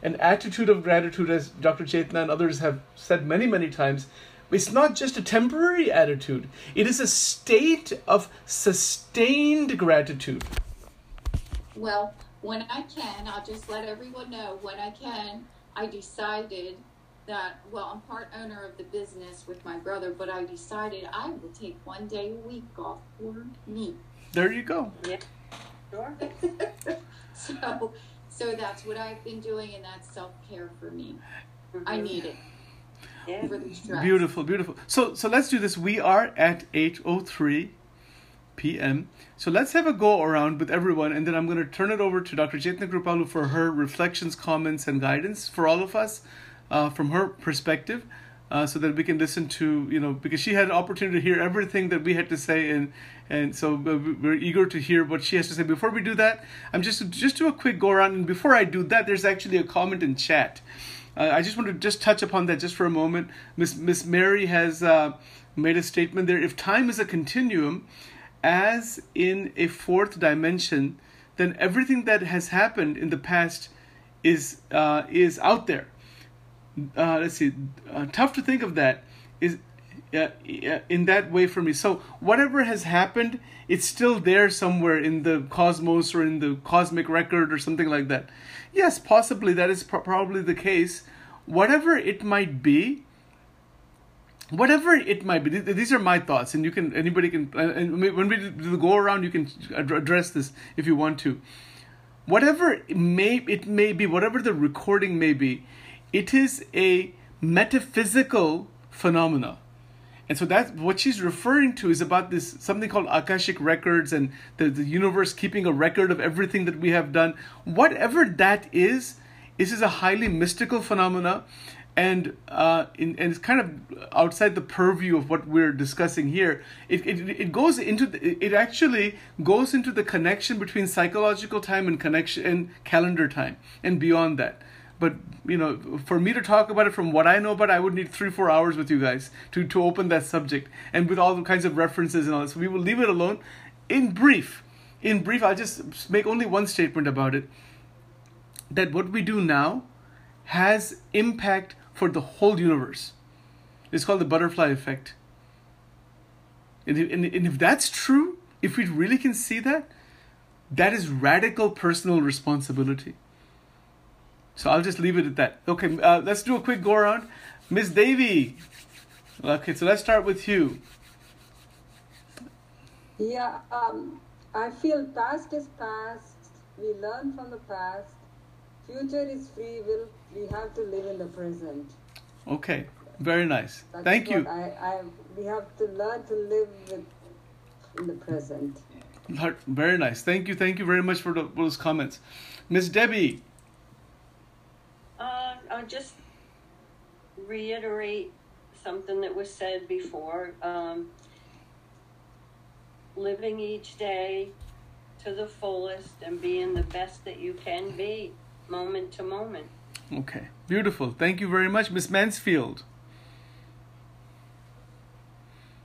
an attitude of gratitude, as Dr. Chaitanya and others have said many, many times, it's not just a temporary attitude. It is a state of sustained gratitude. Well, when I can, I'll just let everyone know, when I can, I decided that, well, I'm part owner of the business with my brother, but I decided I will take one day a week off for me. There you go. Yeah, sure. So that's what I've been doing, and that's self-care for me. I need it. Yeah. For the stress. Beautiful, beautiful. So let's do this. We are at 8:03 p.m. So let's have a go around with everyone, and then I'm going to turn it over to Dr. Chaitanya Kripalu for her reflections, comments, and guidance for all of us from her perspective, so that we can listen to, you know, because she had an opportunity to hear everything that we had to say, and so we're eager to hear what she has to say. Before we do that, I'm just do a quick go around, and before I do that, there's actually a comment in chat. I just want to touch upon that just for a moment. Miss Mary has made a statement there. If time is a continuum, as in a fourth dimension, then everything that has happened in the past is out there. Let's see. Tough to think of that is in that way for me. So whatever has happened, it's still there somewhere in the cosmos or in the cosmic record or something like that. Yes, possibly that is probably the case. Whatever it might be. Whatever it might be, these are my thoughts, and and when we go around, you can address this if you want to. Whatever it may be, whatever the recording may be, it is a metaphysical phenomena, and so that's what she's referring to is about this something called Akashic Records and the universe keeping a record of everything that we have done. Whatever that is, this is a highly mystical phenomena. And it's kind of outside the purview of what we're discussing here. It actually goes into the connection between psychological time and connection and calendar time and beyond that. But you know, for me to talk about it from what I know about, I would need 3-4 hours with you guys to open that subject and with all the kinds of references and all that. So we will leave it alone. In brief, I'll just make only one statement about it. That what we do now has impact for the whole universe. It's called the butterfly effect. And if that's true, If we really can see that, that is radical personal responsibility. So I'll just leave it at that. Okay, let's do a quick go around. Miss Devi. Okay, so let's start with you. Yeah, I feel past is past. We learn from the past. Future is free will. We have to live in the present. Okay, very nice. That's Thank you. We have to learn to live in the present. Very nice. Thank you. Thank you very much for those comments. Miss Debbie. I'll just reiterate something that was said before. Living each day to the fullest and being the best that you can be, moment to moment. Okay, beautiful. Thank you very much. Miss Mansfield.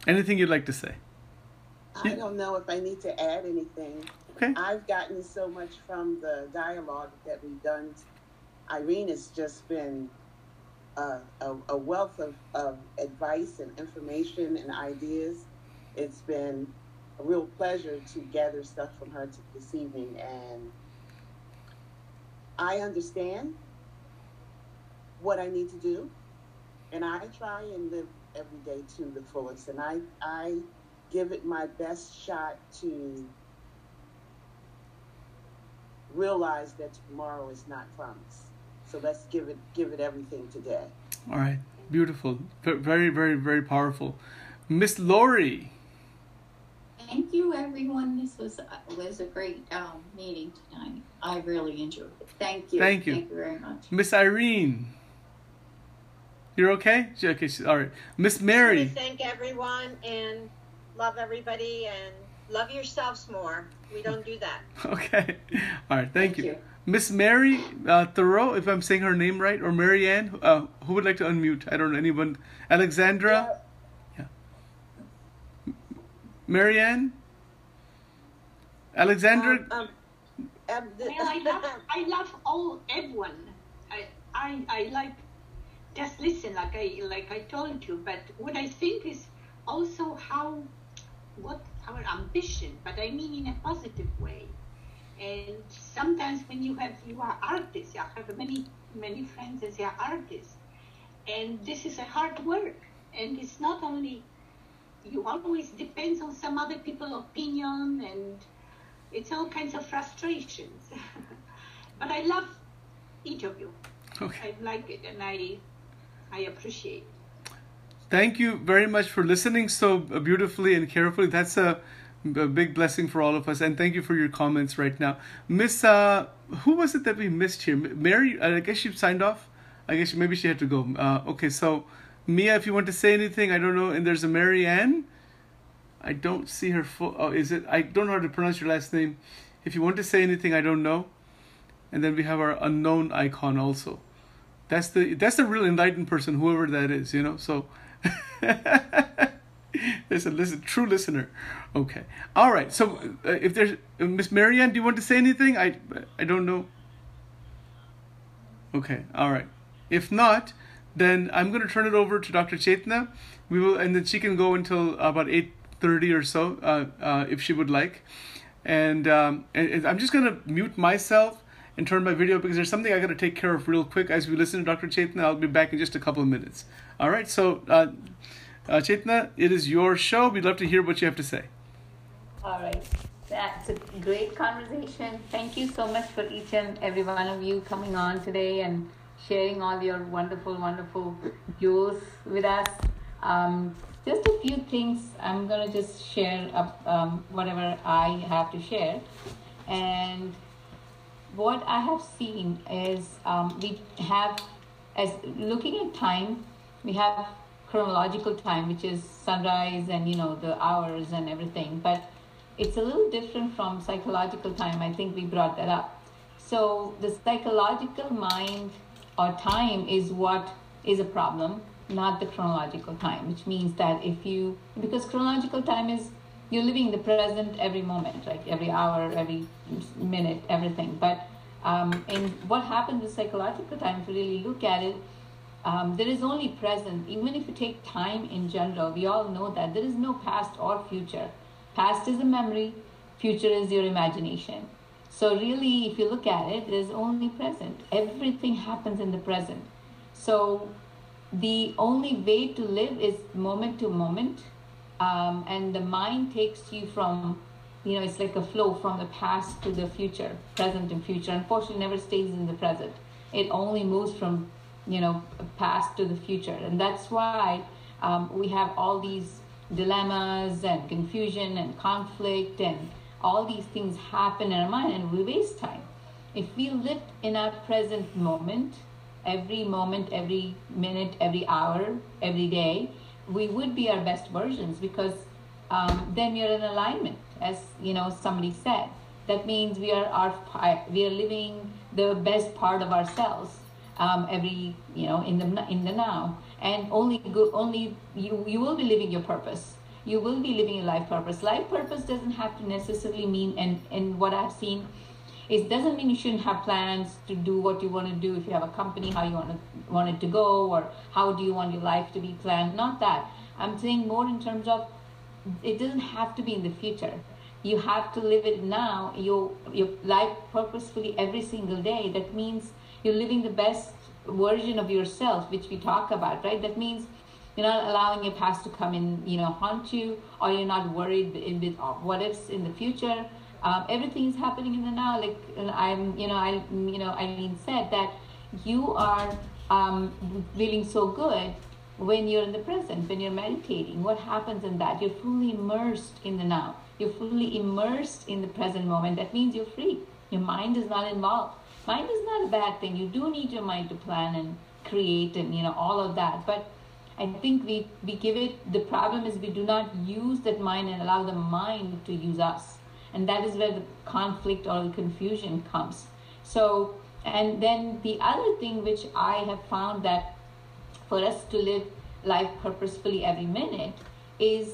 Anything you'd like to say? I don't know if I need to add anything. Okay. I've gotten so much from the dialogue that we've done. Irene has just been a wealth of advice and information and ideas. It's been a real pleasure to gather stuff from her this evening, and I understand what I need to do, and I try and live every day to the fullest, and I give it my best shot to realize that tomorrow is not promised. So let's give it everything today. All right, beautiful, very, very, very powerful. Miss Lori. Thank you, everyone. This was a great meeting tonight. I really enjoyed it. Thank you. Thank you. Thank you very much. Miss Irene. You're okay? Okay, she's all right. Miss Mary. Thank everyone and love everybody and love yourselves more. We don't do that. Okay. All right. Thank you. Miss Mary Thoreau, if I'm saying her name right, or Marianne, who would like to unmute? I don't know. Anyone? Alexandra? Marianne? Alexandra? I love everyone. I like, just listen, like I told you, but what I think is also what our ambition, but I mean in a positive way. And sometimes when you are artists, I have many friends as they are artists. And this is a hard work. And it's not only, you always depends on some other people's opinion, and it's all kinds of frustrations. But I love each of you. Okay. I like it, and I appreciate it. Thank you very much for listening so beautifully and carefully. That's a big blessing for all of us, and thank you for your comments right now. Miss, who was it that we missed here? Mary, I guess she signed off. I guess maybe she had to go. Okay, so... Mia, if you want to say anything, I don't know. And there's a Mary Ann. I don't see her full. Oh, is it? I don't know how to pronounce your last name. If you want to say anything, I don't know. And then we have our unknown icon also. That's the real enlightened person, whoever that is, you know. So there's a true listener. Okay. All right. So if there's Miss Mary Ann, do you want to say anything? I don't know. Okay. All right. If not, then I'm going to turn it over to Dr. Chaitanya. We will, and then she can go until about 8:30 or so, if she would like. And I'm just going to mute myself and turn my video because there's something I got to take care of real quick as we listen to Dr. Chaitanya. I'll be back in just a couple of minutes. All right. So, Chaitanya, it is your show. We'd love to hear what you have to say. All right. That's a great conversation. Thank you so much for each and every one of you coming on today and sharing all your wonderful jewels with us. Just a few things. I'm going to just share whatever I have to share. And what I have seen is we have, as looking at time, we have chronological time, which is sunrise and, the hours and everything. But it's a little different from psychological time. I think we brought that up. So the psychological mind or time is what is a problem, not the chronological time, which means that because chronological time is you're living the present every moment, like every hour, every minute, everything. But in what happens with psychological time, to really look at it, there is only present. Even if you take time in general, we all know that there is no past or future. Past is a memory, future is your imagination. So really, if you look at it, it is only present. Everything happens in the present. So the only way to live is moment to moment. And the mind takes you from, it's like a flow from the past to the future, present and future. Unfortunately, it never stays in the present. It only moves from, past to the future. And that's why we have all these dilemmas and confusion and conflict, and all these things happen in our mind, and we waste time. If we live in our present moment, every minute, every hour, every day, we would be our best versions, because then we are in alignment, as somebody said. That means we are living the best part of ourselves in the now. And you will be living your purpose. You will be living a life purpose. Life purpose doesn't have to necessarily mean, and what I've seen, it doesn't mean you shouldn't have plans to do what you want to do. If you have a company, how you want it to go, or how do you want your life to be planned? Not that. I'm saying more in terms of, it doesn't have to be in the future. You have to live it now, your life purposefully every single day. That means you're living the best version of yourself, which we talk about, right? That means you're not allowing your past to come and haunt you, or you're not worried with what ifs in the future. Everything is happening in the now. Like Eileen said that you are feeling so good when you're in the present, when you're meditating. What happens in that? You're fully immersed in the now. You're fully immersed in the present moment. That means you're free. Your mind is not involved. Mind is not a bad thing. You do need your mind to plan and create and all of that. But I think we give it, the problem is we do not use that mind and allow the mind to use us. And that is where the conflict or the confusion comes. So, and then the other thing which I have found that for us to live life purposefully every minute is,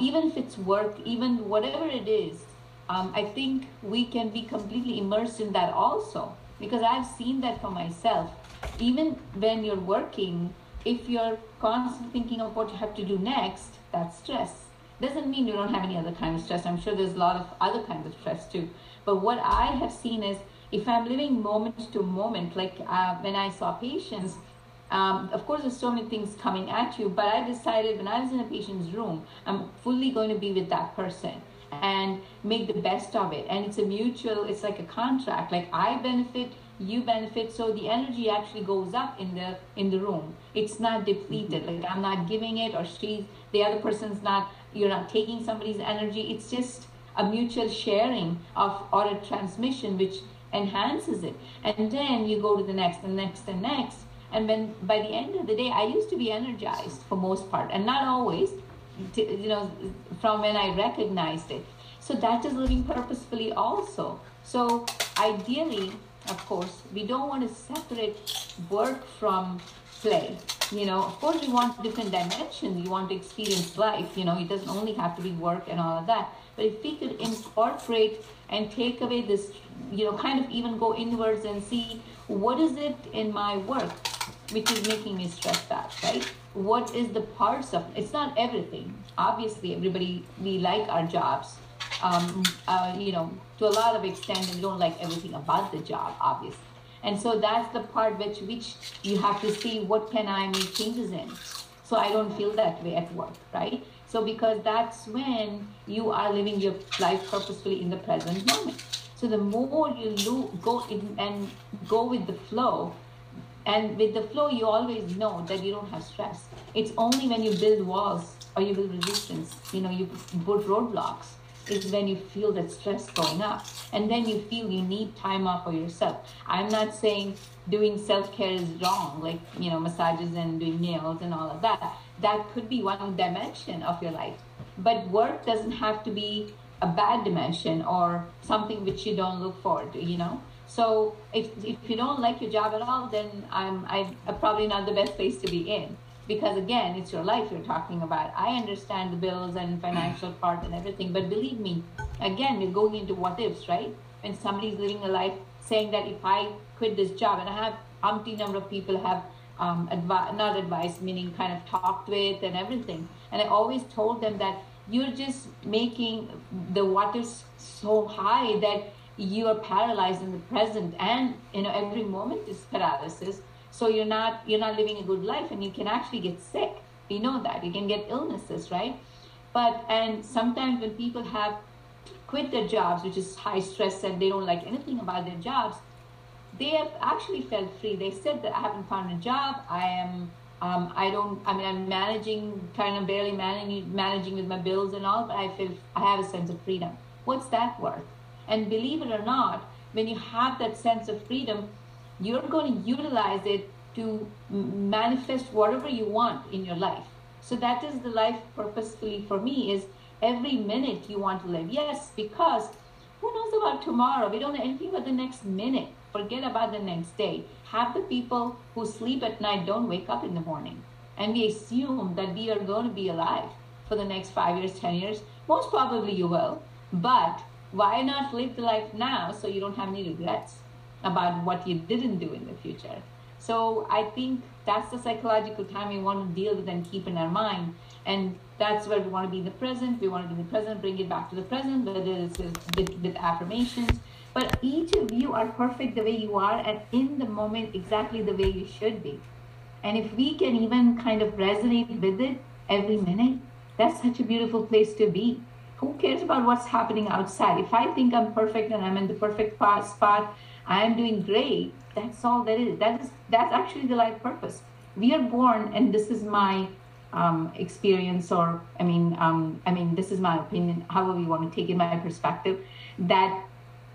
even if it's work, even whatever it is, I think we can be completely immersed in that also, because I've seen that for myself. Even when you're working, if you're constantly thinking of what you have to do next, that's stress. Doesn't mean you don't have any other kind of stress. I'm sure there's a lot of other kinds of stress too. But what I have seen is, if I'm living moment to moment, like when I saw patients, of course there's so many things coming at you, but I decided when I was in a patient's room, I'm fully going to be with that person and make the best of it. And it's a mutual, it's like a contract, like I benefit, you benefit, so the energy actually goes up in the room. It's not depleted, like I'm not giving it, or the other person's not, you're not taking somebody's energy. It's just a mutual sharing of, or a transmission which enhances it. And then you go to the next and next and next. And when by the end of the day, I used to be energized for most part, and not always, from when I recognized it. So that is living purposefully also. So ideally, of course, we don't want to separate work from play. Of course, we want different dimensions. You want to experience life. It doesn't only have to be work and all of that. But if we could incorporate and take away this, kind of even go inwards and see, what is it in my work which is making me stressed out, right? What is the parts of it? It's not everything. Obviously, everybody, we like our jobs, to a lot of extent, and we don't like everything about the job, obviously. And so that's the part which you have to see, what can I make changes in, so I don't feel that way at work, right? So because that's when you are living your life purposefully in the present moment. So the more you go in and go with the flow, and with the flow, you always know that you don't have stress. It's only when you build walls or you build resistance, you put roadblocks, is when you feel that stress going up. And then you feel you need time off for yourself. I'm not saying doing self-care is wrong, like, massages and doing nails and all of that. That could be one dimension of your life. But work doesn't have to be a bad dimension or something which you don't look forward to, So if you don't like your job at all, then I'm probably not the best place to be in, because again, it's your life you're talking about. I understand the bills and financial part and everything, but believe me, again, you're going into what ifs, right? When somebody's living a life saying that if I quit this job, and I have umpty number of people have not advised, meaning kind of talked with and everything. And I always told them that you're just making the waters so high that you are paralyzed in the present, and you know every moment is paralysis. So you're not living a good life, and you can actually get sick. We know that you can get illnesses, right? But and sometimes when people have quit their jobs, which is high stress, and they don't like anything about their jobs, they have actually felt free. They said that I haven't found a job. I am I'm managing, kind of barely managing with my bills and all, but I feel I have a sense of freedom. What's that worth? And believe it or not, when you have that sense of freedom, you're going to utilize it to manifest whatever you want in your life. So that is the life purposefully for me, is every minute you want to live. Yes, because who knows about tomorrow? We don't know anything about the next minute. Forget about the next day. Half the people who sleep at night don't wake up in the morning. And we assume that we are going to be alive for the next 5 years, 10 years. Most probably you will. But why not live the life now so you don't have any regrets about what you didn't do in the future? So I think that's the psychological time we want to deal with and keep in our mind. And that's where we want to be in the present. We want to be in the present, bring it back to the present, whether it's with affirmations. But each of you are perfect the way you are and in the moment exactly the way you should be. And if we can even kind of resonate with it every minute, that's such a beautiful place to be. Who cares about what's happening outside? If I think I'm perfect and I'm in the perfect spot, I am doing great, that's all that is. That's actually the life purpose. We are born, and this is my experience, or this is my opinion, however you want to take it, my perspective, that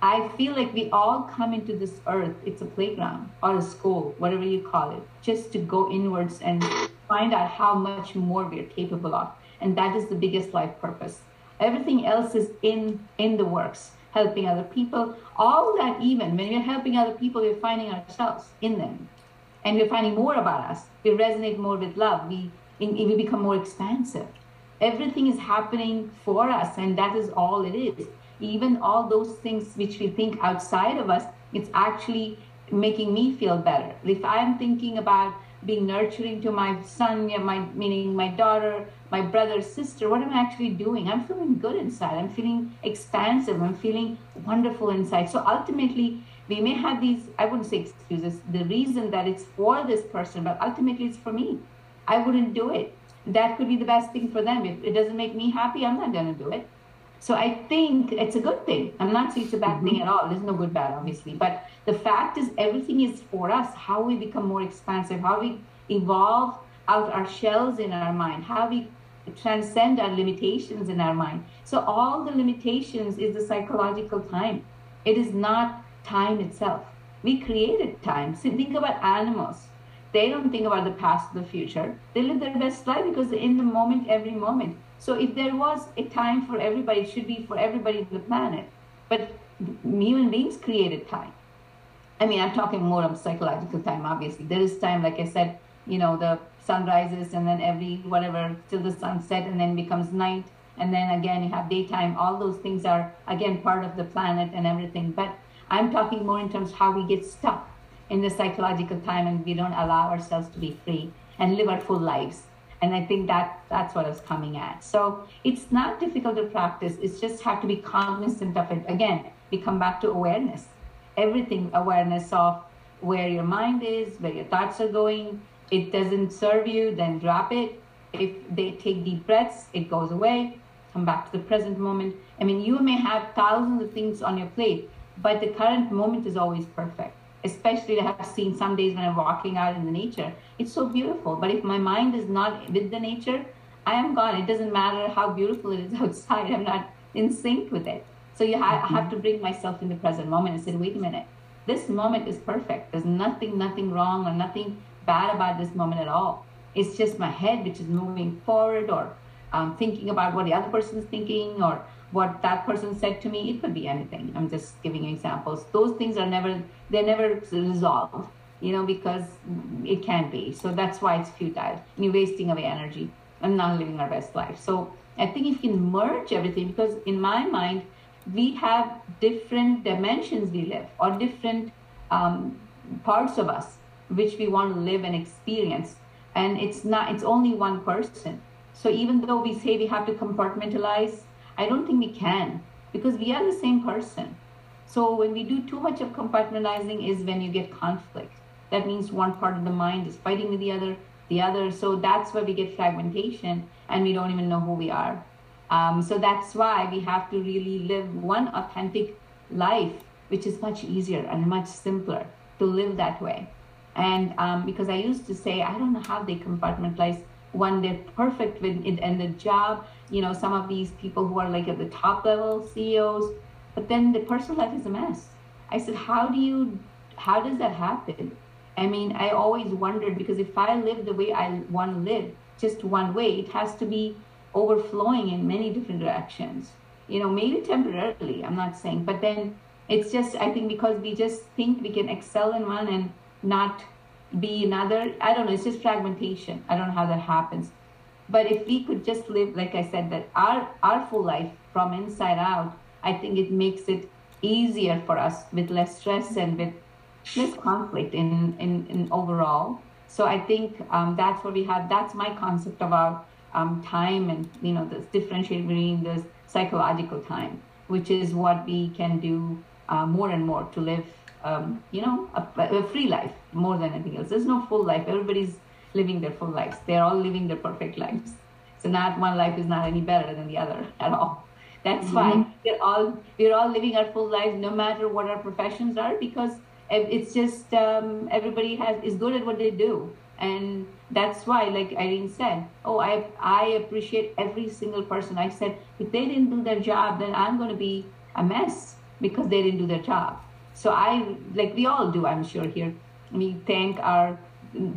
I feel like we all come into this earth. It's a playground or a school, whatever you call it, just to go inwards and find out how much more we're capable of. And that is the biggest life purpose. Everything else is in the works, helping other people. All that, even when we're helping other people, we're finding ourselves in them. And we're finding more about us. We resonate more with love. We become more expansive. Everything is happening for us, and that is all it is. Even all those things which we think outside of us, it's actually making me feel better. If I'm thinking about being nurturing to my son, meaning my daughter, my brother, sister, what am I actually doing? I'm feeling good inside. I'm feeling expansive. I'm feeling wonderful inside. So ultimately, we may have these, I wouldn't say excuses, the reason that it's for this person, but ultimately it's for me. I wouldn't do it. That could be the best thing for them. If it doesn't make me happy, I'm not going to do it. So I think it's a good thing. I'm not saying it's a bad thing at all. There's no good, bad, obviously. But the fact is, everything is for us. How we become more expansive, how we evolve out our shells in our mind, how we transcend our limitations in our mind. So all the limitations is the psychological time. It is not time itself. We created time. So think about animals. They don't think about the past or the future. They live their best life because they're in the moment, every moment. So if there was a time for everybody, it should be for everybody on the planet. But human beings created time. I mean, I'm talking more of psychological time, obviously. There is time, like I said, you know, the sun rises and then every whatever till the sunset and then becomes night. And then again, you have daytime. All those things are, again, part of the planet and everything. But I'm talking more in terms of how we get stuck in the psychological time and we don't allow ourselves to be free and live our full lives. And I think that's what I was coming at. So it's not difficult to practice. It's just have to be cognizant of it. Again, we come back to awareness. Everything, awareness of where your mind is, where your thoughts are going. It doesn't serve you, then drop it. If they take deep breaths, it goes away. Come back to the present moment. I mean, you may have thousands of things on your plate, but the current moment is always perfect. Especially I have seen some days when I'm walking out in the nature. It's so beautiful. But if my mind is not with the nature, I am gone. It doesn't matter how beautiful it is outside. I'm not in sync with it. So I have to bring myself in the present moment and say, wait a minute. This moment is perfect. There's nothing wrong or nothing bad about this moment at all. It's just my head which is moving forward or thinking about what the other person is thinking or what that person said to me. It could be anything. I'm just giving you examples. Those things are never resolved, you know, because it can't be. So that's why it's futile. You're wasting away energy and not living our best life. So I think if you can merge everything, because in my mind, we have different dimensions we live or different parts of us, which we want to live and experience. And it's only one person. So even though we say we have to compartmentalize, I don't think we can, because we are the same person. So when we do too much of compartmentalizing is when you get conflict. That means one part of the mind is fighting with the other. So that's where we get fragmentation and we don't even know who we are. So that's why we have to really live one authentic life, which is much easier and much simpler to live that way. And because I used to say, I don't know how they compartmentalize. One, they're perfect with it and the job, you know, some of these people who are like at the top level CEOs, but then the personal life is a mess. I said, how does that happen? I mean, I always wondered, because if I live the way I want to live, just one way, it has to be overflowing in many different directions, you know, maybe temporarily, I'm not saying, but then it's just, I think because we just think we can excel in one and not be another. I don't know, it's just fragmentation. I don't know how that happens. But if we could just live, like I said, that our full life from inside out, I think it makes it easier for us with less stress and with less conflict in overall. So I think that's what we have. That's my concept about time, and you know, this differentiating between this psychological time, which is what we can do more and more to live you know, a free life more than anything else. There's no full life. Everybody's living their full lives. They're all living their perfect lives. So not one life is not any better than the other at all. That's why we're all living our full lives, no matter what our professions are, because it's just everybody is good at what they do. And that's why, like Irene said, oh, I appreciate every single person. I said, if they didn't do their job, then I'm going to be a mess because they didn't do their job. So we all do, I'm sure here, we thank our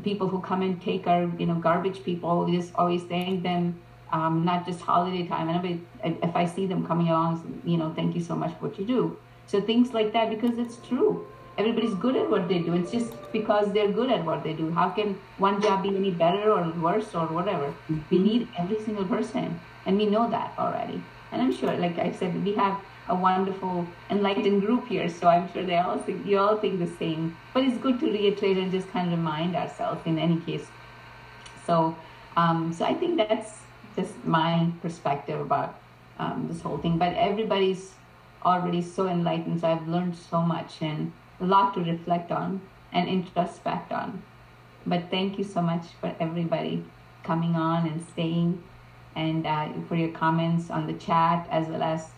people who come and take our, you know, garbage people. We just always thank them, not just holiday time. And if I see them coming along, you know, thank you so much for what you do. So things like that, because it's true. Everybody's good at what they do. It's just because they're good at what they do. How can one job be any better or worse or whatever? We need every single person. And we know that already. And I'm sure, like I said, we have a wonderful enlightened group here. So I'm sure you all think the same. But it's good to reiterate and just kind of remind ourselves in any case. So, so I think that's just my perspective about this whole thing. But everybody's already so enlightened. So I've learned so much. And a lot to reflect on and introspect on. But thank you so much for everybody coming on and staying, and for your comments on the chat, as well as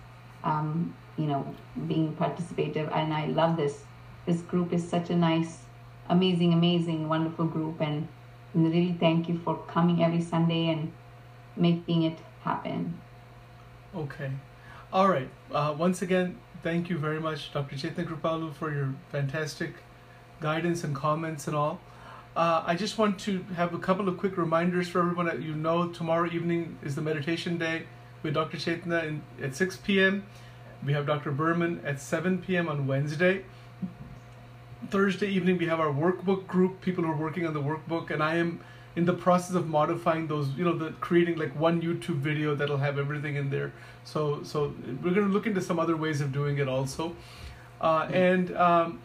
you know, being participative. And I love this group. Is such a nice, amazing wonderful group, and really thank you for coming every Sunday and making it happen. Okay, all right, once again, thank you very much, Dr. Chaitanya Kripalu, for your fantastic guidance and comments and all. I just want to have a couple of quick reminders for everyone that you know. Tomorrow evening is the meditation day with Dr. Chaitanya at 6 p.m. We have Dr. Berman at 7 p.m. on Wednesday. Thursday evening, we have our workbook group, people who are working on the workbook, and I am in the process of modifying those, you know, creating like one YouTube video that'll have everything in there. So we're going to look into some other ways of doing it also, and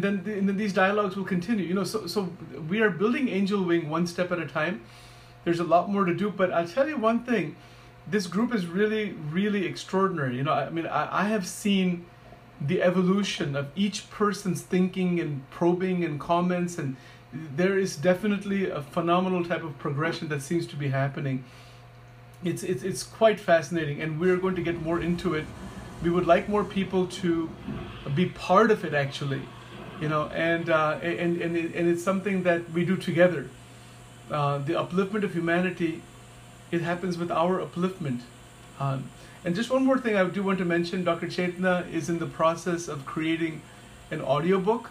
then these dialogues will continue. You know, so we are building Angel Wing one step at a time. There's a lot more to do, but I'll tell you one thing: this group is really extraordinary. You know, I mean, I have seen the evolution of each person's thinking and probing and comments, and there is definitely a phenomenal type of progression that seems to be happening. It's quite fascinating, and we're going to get more into it. We would like more people to be part of it, actually, you know, and it's something that we do together. The upliftment of humanity, it happens with our upliftment. And just one more thing I do want to mention: Dr. Chaitanya is in the process of creating an audiobook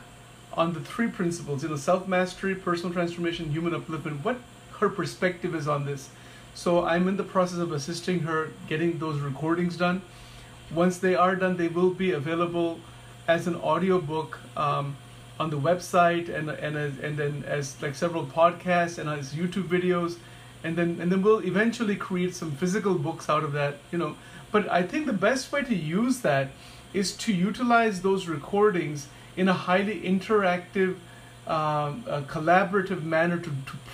on the three principles, you know, self-mastery, personal transformation, human upliftment, what her perspective is on this. So I'm in the process of assisting her getting those recordings done. Once they are done, they will be available as an audiobook on the website, and then as like several podcasts and as YouTube videos, and then we'll eventually create some physical books out of that, you know. But I think the best way to use that is to utilize those recordings in a highly interactive, collaborative manner to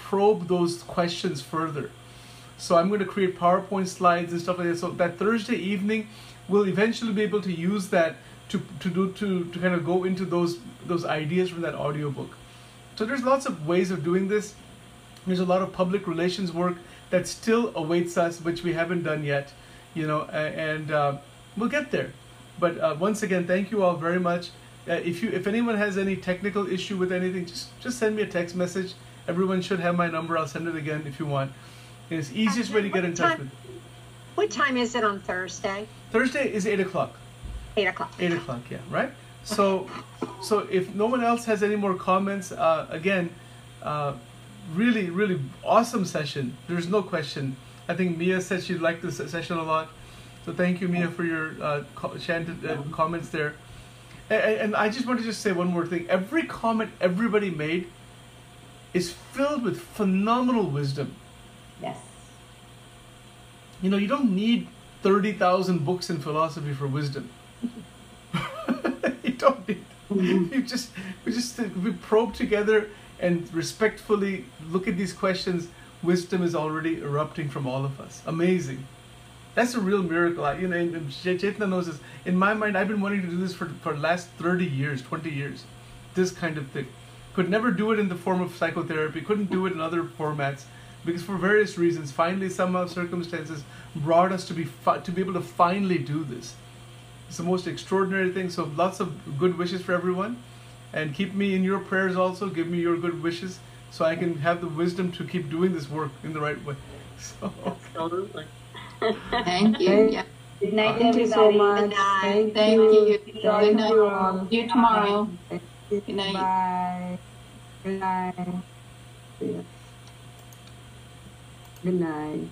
probe those questions further. So I'm going to create PowerPoint slides and stuff like that. So that Thursday evening, we'll eventually be able to use that to kind of go into those ideas from that audiobook. So there's lots of ways of doing this. There's a lot of public relations work that still awaits us, which we haven't done yet, you know, and we'll get there. But once again, thank you all very much. If anyone has any technical issue with anything, just send me a text message. Everyone should have my number. I'll send it again if you want. It's the easiest way to get in touch with me. What time is it on Thursday? Thursday is 8 o'clock. 8 o'clock. 8 o'clock, yeah, right? So if no one else has any more comments, again, really, really awesome session. There's no question. I think Mia said she liked this session a lot. So thank you, Mia, for your comments there. And I just want to just say one more thing. Every comment everybody made is filled with phenomenal wisdom. Yes. You know, you don't need 30,000 books in philosophy for wisdom. You don't need. We probe together and respectfully look at these questions. Wisdom is already erupting from all of us. Amazing. That's a real miracle. You know, and Chaitanya knows this. In my mind, I've been wanting to do this for the last 30 years, 20 years. This kind of thing. Could never do it in the form of psychotherapy. Couldn't do it in other formats. Because for various reasons, finally, somehow circumstances brought us to be able to finally do this. It's the most extraordinary thing. So lots of good wishes for everyone, and keep me in your prayers also. Give me your good wishes so I can have the wisdom to keep doing this work in the right way. So, absolutely. Thank you. Yeah. Good night, thank you so much. Thank you. Good night. See you tomorrow. Good night. Bye. Good night. Good night. Good night.